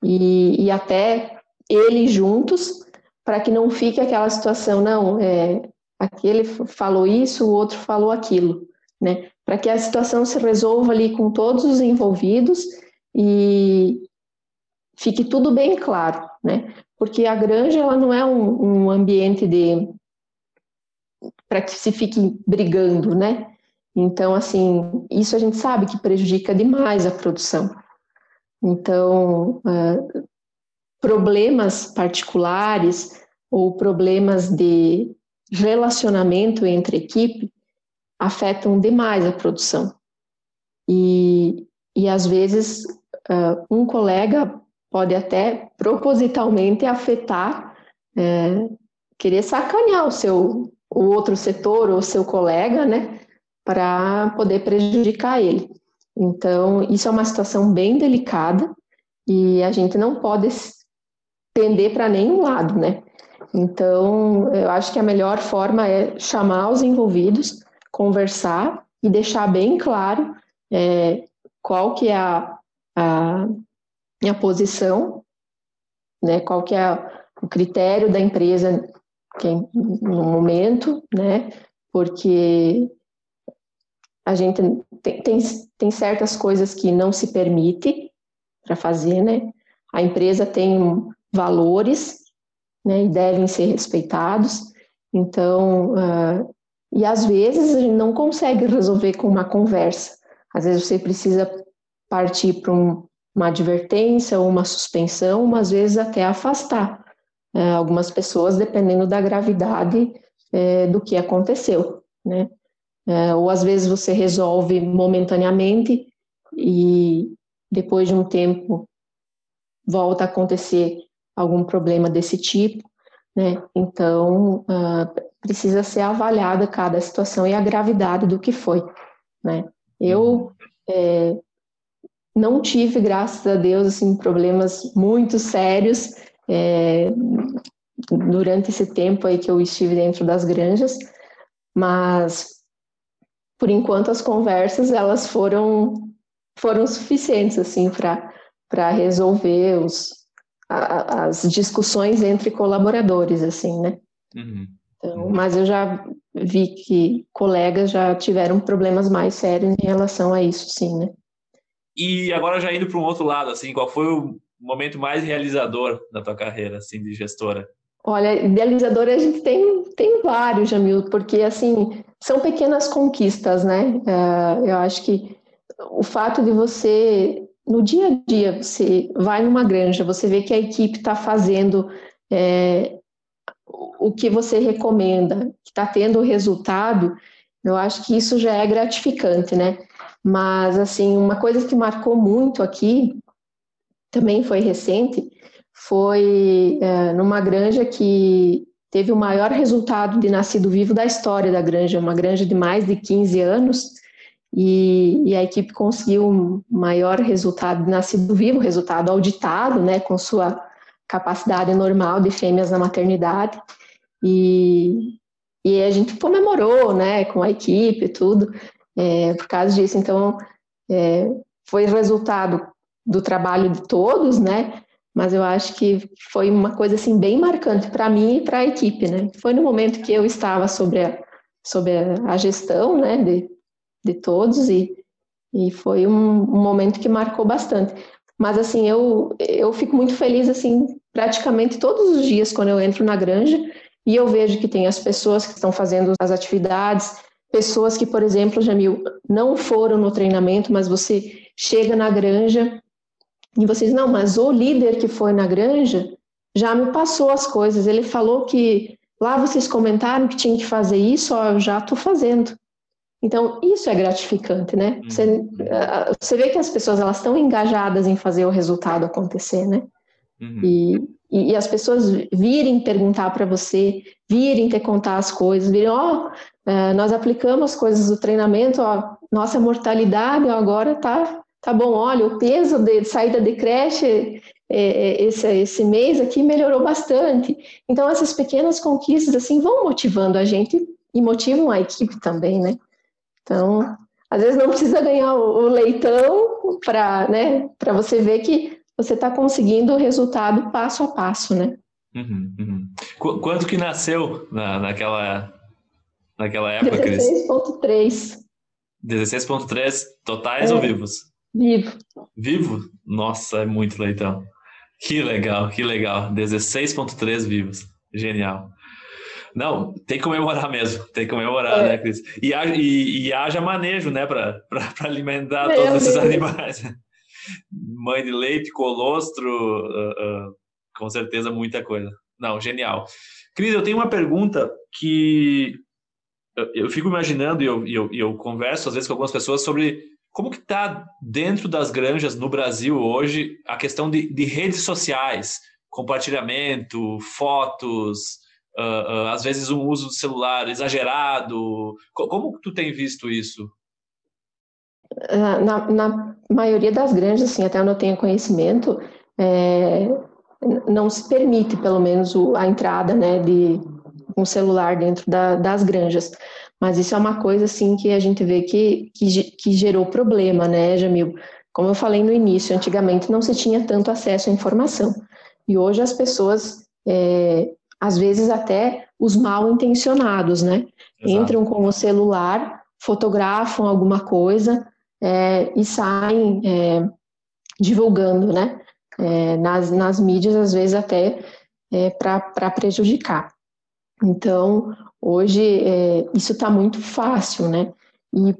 e até eles juntos, para que não fique aquela situação, aquele falou isso, o outro falou aquilo, né? Para que a situação se resolva ali com todos os envolvidos e fique tudo bem claro, né? Porque a granja, ela não é um ambiente para que se fique brigando, né? Então, assim, isso a gente sabe que prejudica demais a produção. Então, problemas particulares ou problemas de relacionamento entre equipe afetam demais a produção. E às vezes, um colega pode até propositalmente afetar, querer sacanear o outro setor ou o seu colega, né, para poder prejudicar ele. Então, isso é uma situação bem delicada e a gente não pode pender para nenhum lado, né? Então, eu acho que a melhor forma é chamar os envolvidos, conversar e deixar bem claro qual que é a posição, né, qual que é o critério da empresa no momento, né, porque a gente tem certas coisas que não se permite para fazer, né? A empresa tem valores, né, e devem ser respeitados. Então, e às vezes a gente não consegue resolver com uma conversa. Às vezes você precisa partir para uma advertência ou uma suspensão, mas às vezes até afastar algumas pessoas, dependendo da gravidade do que aconteceu, né? Ou às vezes você resolve momentaneamente e depois de um tempo volta a acontecer algum problema desse tipo, né? Então, precisa ser avaliada cada situação e a gravidade do que foi, né? Eu não tive, graças a Deus, assim, problemas muito sérios durante esse tempo aí que eu estive dentro das granjas, mas, por enquanto, as conversas, elas foram suficientes, assim, para resolver as discussões entre colaboradores, assim, né? Então, mas eu já vi que colegas já tiveram problemas mais sérios em relação a isso, sim, né? E agora já indo para um outro lado, assim, qual foi o momento mais realizador da tua carreira, assim, de gestora? Olha, realizador a gente tem vários, Jamil, porque, assim, são pequenas conquistas, né? Eu acho que o fato de você... No dia a dia, você vai numa granja, você vê que a equipe está fazendo o que você recomenda, que está tendo resultado, eu acho que isso já é gratificante, né? Mas, assim, uma coisa que marcou muito aqui, também foi recente, foi numa granja que teve o maior resultado de nascido vivo da história da granja, uma granja de mais de 15 anos, e a equipe conseguiu um maior resultado de nascido vivo, resultado auditado, né, com sua capacidade normal de fêmeas na maternidade, e a gente comemorou, né, com a equipe e tudo, por causa disso. Então, foi resultado do trabalho de todos, né, mas eu acho que foi uma coisa, assim, bem marcante para mim e para a equipe, né, foi no momento que eu estava sobre a gestão, né, de todos, e foi um momento que marcou bastante. Mas, assim, eu fico muito feliz, assim, praticamente todos os dias quando eu entro na granja e eu vejo que tem as pessoas que estão fazendo as atividades, pessoas que, por exemplo, Jamil, não foram no treinamento, mas você chega na granja e vocês, não, mas o líder que foi na granja já me passou as coisas, ele falou que lá vocês comentaram que tinha que fazer isso, ó, eu já estou fazendo. Então, isso é gratificante, né? Você vê que as pessoas, elas estão engajadas em fazer o resultado acontecer, né? Uhum. E as pessoas virem perguntar para você, virem te contar as coisas, virem, ó, nós aplicamos as coisas do treinamento, ó, nossa mortalidade, ó, agora tá bom, olha, o peso de saída de creche esse mês aqui melhorou bastante. Então, essas pequenas conquistas, assim, vão motivando a gente e motivam a equipe também, né? Então, às vezes não precisa ganhar o leitão para, né, para você ver que você está conseguindo o resultado passo a passo, né? Uhum, uhum. Quanto que nasceu naquela época, Cris? 16,3. 16,3 totais ou vivos? Vivo. Vivo? Nossa, é muito leitão. Que legal, que legal. 16,3 vivos. Genial. Não, tem que comemorar mesmo, tem que comemorar, né, Cris? E haja manejo, né, para alimentar todos esses animais. Mãe de leite, colostro, com certeza muita coisa. Não, genial. Cris, eu tenho uma pergunta que eu fico imaginando, e eu converso às vezes com algumas pessoas sobre como que está dentro das granjas no Brasil hoje a questão de redes sociais, compartilhamento, fotos... às vezes um uso do celular exagerado. Como tu tem visto isso? Na maioria das granjas, assim, até onde eu tenho conhecimento, não se permite, pelo menos, a entrada, né, de um celular dentro das granjas. Mas isso é uma coisa, assim, que a gente vê que gerou problema, né, Jamil? Como eu falei no início, antigamente não se tinha tanto acesso à informação. E hoje as pessoas... às vezes até os mal-intencionados, né? Exato. Entram com o celular, fotografam alguma coisa e saem divulgando, né? Nas mídias, às vezes até para prejudicar. Então, hoje isso está muito fácil, né? E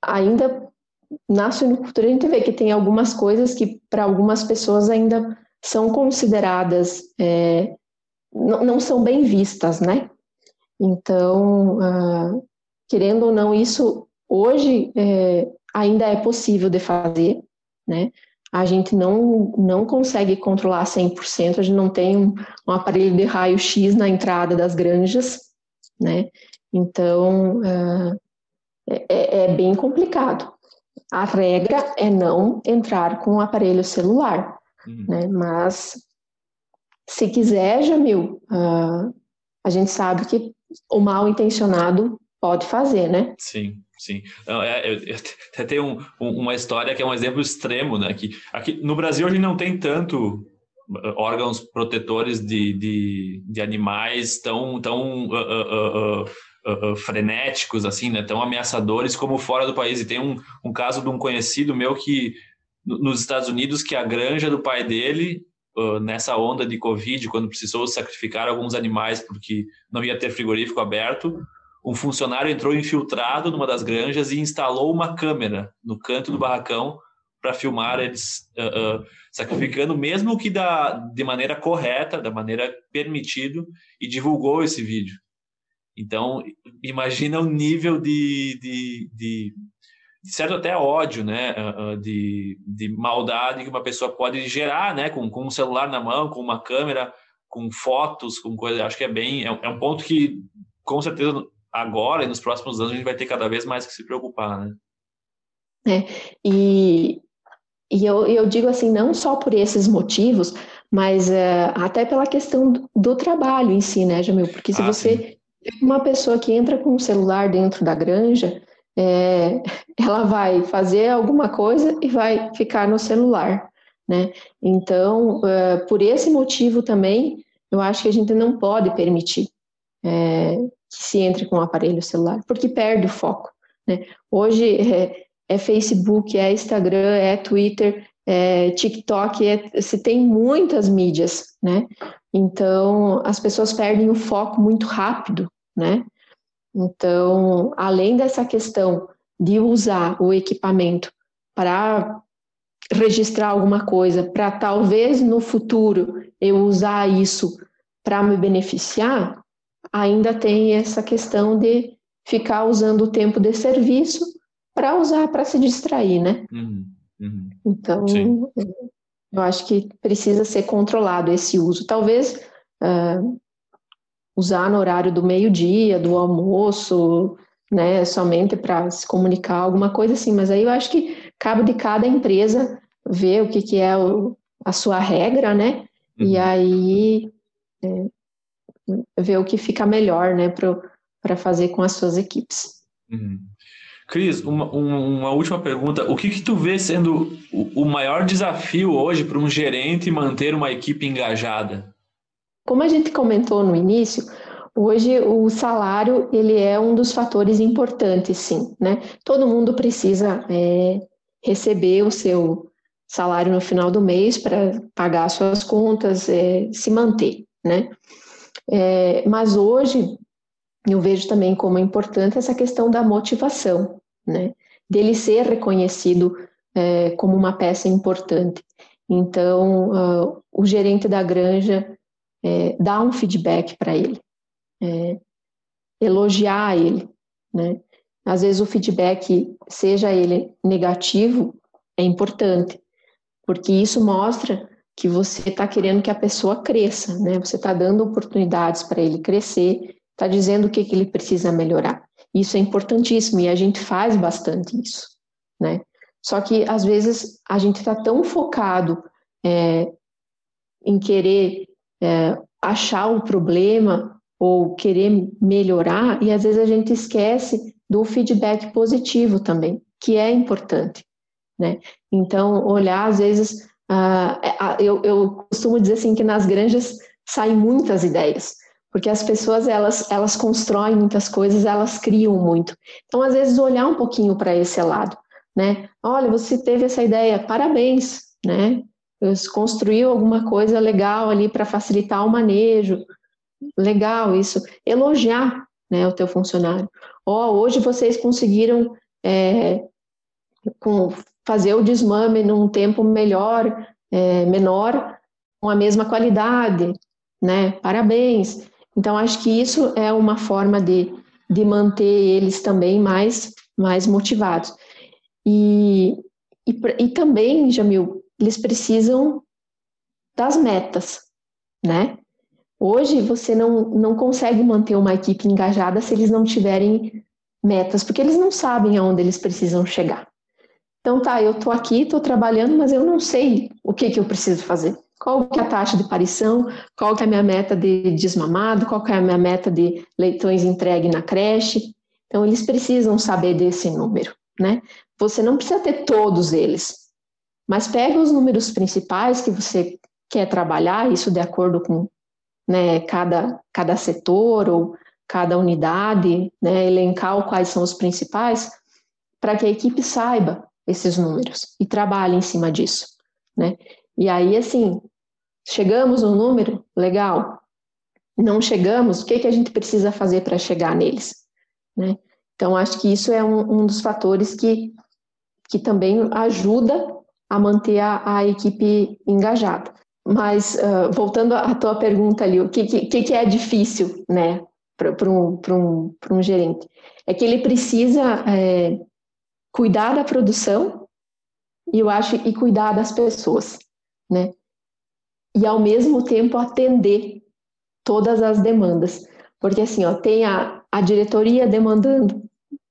ainda na suinocultura a gente vê que tem algumas coisas que para algumas pessoas ainda são consideradas... não são bem vistas, né? Então, querendo ou não, isso hoje ainda é possível de fazer, né? A gente não consegue controlar 100%, a gente não tem um aparelho de raio-x na entrada das granjas, né? Então, é bem complicado. A regra é não entrar com o aparelho celular, né? Mas... se quiser, Jamil, a gente sabe que o mal-intencionado pode fazer, né? Sim, sim. Eu tenho uma história que é um exemplo extremo, né? Aqui no Brasil, a gente não tem tanto órgãos protetores de animais tão frenéticos, assim, né? Tão ameaçadores como fora do país. E tem um caso de um conhecido meu que, nos Estados Unidos, que a granja do pai dele... nessa onda de Covid, quando precisou sacrificar alguns animais porque não ia ter frigorífico aberto, um funcionário entrou infiltrado numa das granjas e instalou uma câmera no canto do barracão para filmar eles sacrificando, mesmo que de maneira correta, da maneira permitida, e divulgou esse vídeo. Então, imagina o nível de certo até ódio, né? De maldade que uma pessoa pode gerar, né? Com um celular na mão, com uma câmera, com fotos, com coisa. Acho que é um ponto que, com certeza, agora e nos próximos anos a gente vai ter cada vez mais que se preocupar, né? E eu digo assim, não só por esses motivos, mas até pela questão do trabalho em si, né, Jamil? Porque se você tem uma pessoa que entra com o celular dentro da granja, ela vai fazer alguma coisa e vai ficar no celular, né? Então, por esse motivo também, eu acho que a gente não pode permitir que se entre com o aparelho celular, porque perde o foco, né? Hoje... É Facebook, é Instagram, é Twitter, é TikTok, se tem muitas mídias, né? Então, as pessoas perdem o foco muito rápido, né? Então, além dessa questão de usar o equipamento para registrar alguma coisa, para talvez no futuro eu usar isso para me beneficiar, ainda tem essa questão de ficar usando o tempo de serviço para usar, para se distrair, né? Então, sim, eu acho que precisa ser controlado esse uso. Talvez usar no horário do meio-dia, do almoço, né? Somente para se comunicar, alguma coisa assim. Mas aí eu acho que cabe de cada empresa ver o que é a sua regra, né? E aí ver o que fica melhor, né? Para fazer com as suas equipes. Cris, uma última pergunta. O que tu vê sendo o maior desafio hoje para um gerente manter uma equipe engajada? Como a gente comentou no início, hoje o salário ele é um dos fatores importantes, sim, né? Todo mundo precisa receber o seu salário no final do mês para pagar as suas contas, se manter, né? Mas hoje... eu vejo também como importante essa questão da motivação, né? Dele ser reconhecido como uma peça importante. Então, o gerente da granja dá um feedback para ele, elogiar ele, né? Às vezes o feedback, seja ele negativo, é importante, porque isso mostra que você está querendo que a pessoa cresça, né? Você está dando oportunidades para ele crescer, está dizendo o que ele precisa melhorar. Isso é importantíssimo e a gente faz bastante isso, né? Só que, às vezes, a gente está tão focado em querer achar o problema ou querer melhorar, e às vezes a gente esquece do feedback positivo também, que é importante, né? Então, olhar, às vezes, eu costumo dizer assim que nas granjas saem muitas ideias, porque as pessoas, elas constroem muitas coisas, elas criam muito. Então, às vezes, olhar um pouquinho para esse lado, né? Olha, você teve essa ideia, parabéns, né? Você construiu alguma coisa legal ali para facilitar o manejo, legal isso. Elogiar, né, o teu funcionário. Ó, hoje vocês conseguiram fazer o desmame num tempo melhor, menor, com a mesma qualidade, né? Parabéns. Então, acho que isso é uma forma de manter eles também mais motivados. E também, Jamil, eles precisam das metas, né? Hoje, você não consegue manter uma equipe engajada se eles não tiverem metas, porque eles não sabem aonde eles precisam chegar. Então, tá, eu tô aqui, tô trabalhando, mas eu não sei o que eu preciso fazer. Qual que é a taxa de parição, qual que é a minha meta de desmamado, qual que é a minha meta de leitões entregue na creche. Então, eles precisam saber desse número, né? Você não precisa ter todos eles, mas pega os números principais que você quer trabalhar, isso de acordo com, né, cada setor ou cada unidade, né, elencar quais são os principais, para que a equipe saiba esses números e trabalhe em cima disso, né? E aí, assim, chegamos no número, legal. Não chegamos, o que a gente precisa fazer para chegar neles, né? Então, acho que isso é um dos fatores que também ajuda a manter a equipe engajada. Mas, voltando à tua pergunta ali, o que é difícil, né, para um gerente? É que ele precisa cuidar da produção, e cuidar das pessoas, né? E, ao mesmo tempo, atender todas as demandas. Porque, assim, tem a diretoria demandando,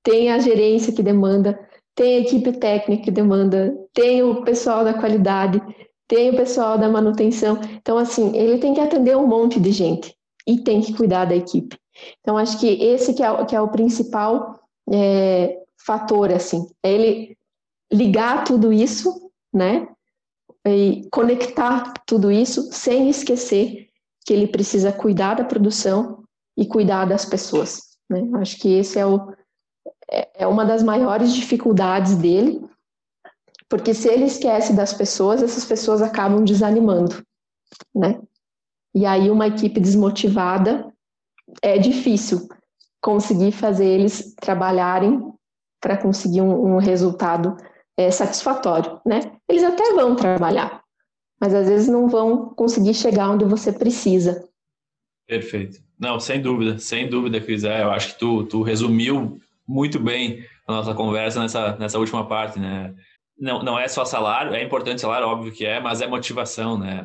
tem a gerência que demanda, tem a equipe técnica que demanda, tem o pessoal da qualidade, tem o pessoal da manutenção. Então, assim, ele tem que atender um monte de gente e tem que cuidar da equipe. Então, acho que esse que é o principal fator, assim. É ele ligar tudo isso, né? E conectar tudo isso sem esquecer que ele precisa cuidar da produção e cuidar das pessoas, né? Acho que esse é uma das maiores dificuldades dele, porque se ele esquece das pessoas, essas pessoas acabam desanimando, né? E aí uma equipe desmotivada é difícil conseguir fazer eles trabalharem para conseguir um resultado satisfatório, né? Eles até vão trabalhar, mas às vezes não vão conseguir chegar onde você precisa. Perfeito. Não, sem dúvida, Cris. Eu acho que tu resumiu muito bem a nossa conversa nessa última parte, né? Não é só salário, é importante salário, óbvio que é, mas é motivação, né?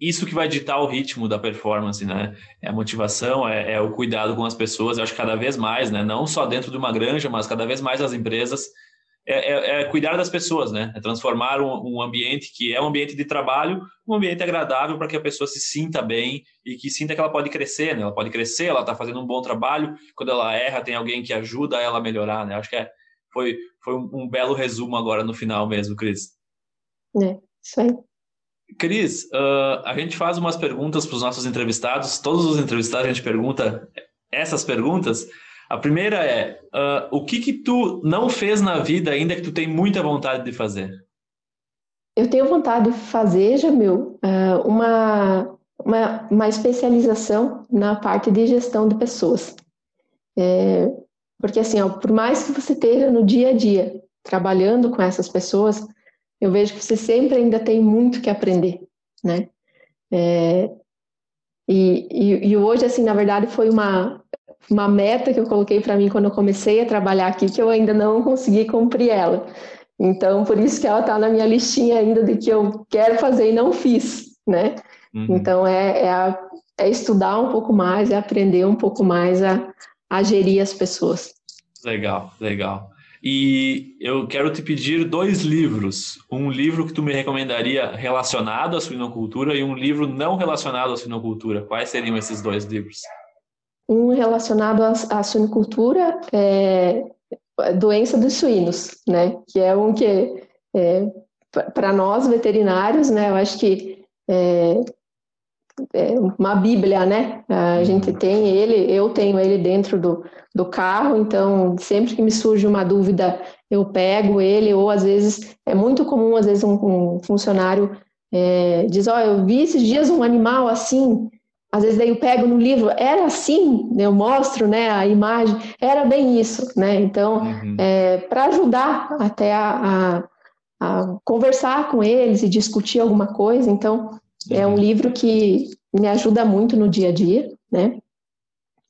Isso que vai ditar o ritmo da performance, né? É a motivação, é o cuidado com as pessoas. Eu acho que cada vez mais, né? Não só dentro de uma granja, mas cada vez mais as empresas é cuidar das pessoas, né? É transformar um ambiente que é um ambiente de trabalho, um ambiente agradável para que a pessoa se sinta bem e que sinta que ela pode crescer, né? Ela pode crescer, ela está fazendo um bom trabalho. Quando ela erra, tem alguém que ajuda ela a melhorar, né? Acho que foi um belo resumo agora no final mesmo, Cris. É, isso aí. Cris, a gente faz umas perguntas para os nossos entrevistados. Todos os entrevistados a gente pergunta essas perguntas. A primeira é, o que tu não fez na vida ainda que tu tem muita vontade de fazer? Eu tenho vontade de fazer, Jamil, uma especialização na parte de gestão de pessoas. Porque assim, por mais que você esteja no dia a dia trabalhando com essas pessoas, eu vejo que você sempre ainda tem muito que aprender, né? E hoje, assim, na verdade, foi uma meta que eu coloquei para mim quando eu comecei a trabalhar aqui, que eu ainda não consegui cumprir ela. Então, por isso que ela está na minha listinha ainda de que eu quero fazer e não fiz, né? Uhum. Então, é estudar um pouco mais, é aprender um pouco mais a gerir as pessoas. Legal. E eu quero te pedir 2 livros. Um livro que tu me recomendaria relacionado à suinocultura e um livro não relacionado à suinocultura. Quais seriam esses 2 livros? Um relacionado à suinocultura é Doença dos Suínos, né? Que é um que, para nós veterinários, né? Eu acho que é uma bíblia, né? A gente tem ele, eu tenho ele dentro do carro, então sempre que me surge uma dúvida eu pego ele, ou às vezes é muito comum, às vezes um funcionário diz, eu vi esses dias um animal assim, às vezes daí eu pego no livro, era assim, eu mostro, né, a imagem, era bem isso, né? Então, para ajudar até a conversar com eles e discutir alguma coisa, então é um livro que me ajuda muito no dia a dia, né?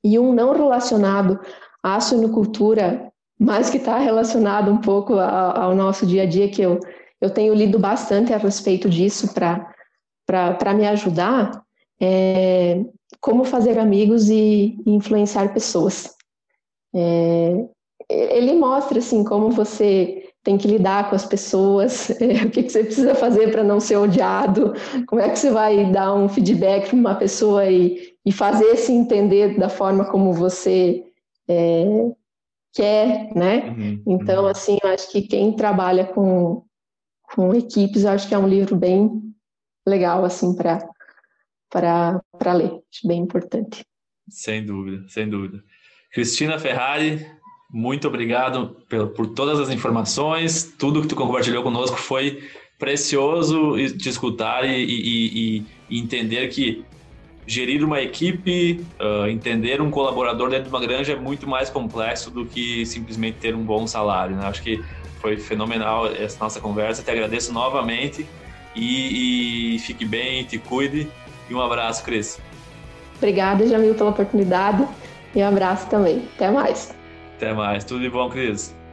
E um não relacionado à suinocultura, mas que está relacionado um pouco ao nosso dia a dia, que eu tenho lido bastante a respeito disso para me ajudar, é Como Fazer Amigos e Influenciar Pessoas. Ele mostra, assim, como você tem que lidar com as pessoas, o que você precisa fazer para não ser odiado, como é que você vai dar um feedback para uma pessoa e fazer se entender da forma como você quer, né? Então, assim, eu acho que quem trabalha com equipes, eu acho que é um livro bem legal, assim, para ler. Acho bem importante. Sem dúvida. Cristina Ferrari, muito obrigado por todas as informações, tudo que tu compartilhou conosco foi precioso te escutar e entender que gerir uma equipe, entender um colaborador dentro de uma granja é muito mais complexo do que simplesmente ter um bom salário, né? Acho que Foi fenomenal essa nossa conversa. Te agradeço novamente e fique bem, te cuide. E um abraço, Cris. Obrigada, Jamil, pela oportunidade. E um abraço também. Até mais. Tudo de bom, Cris.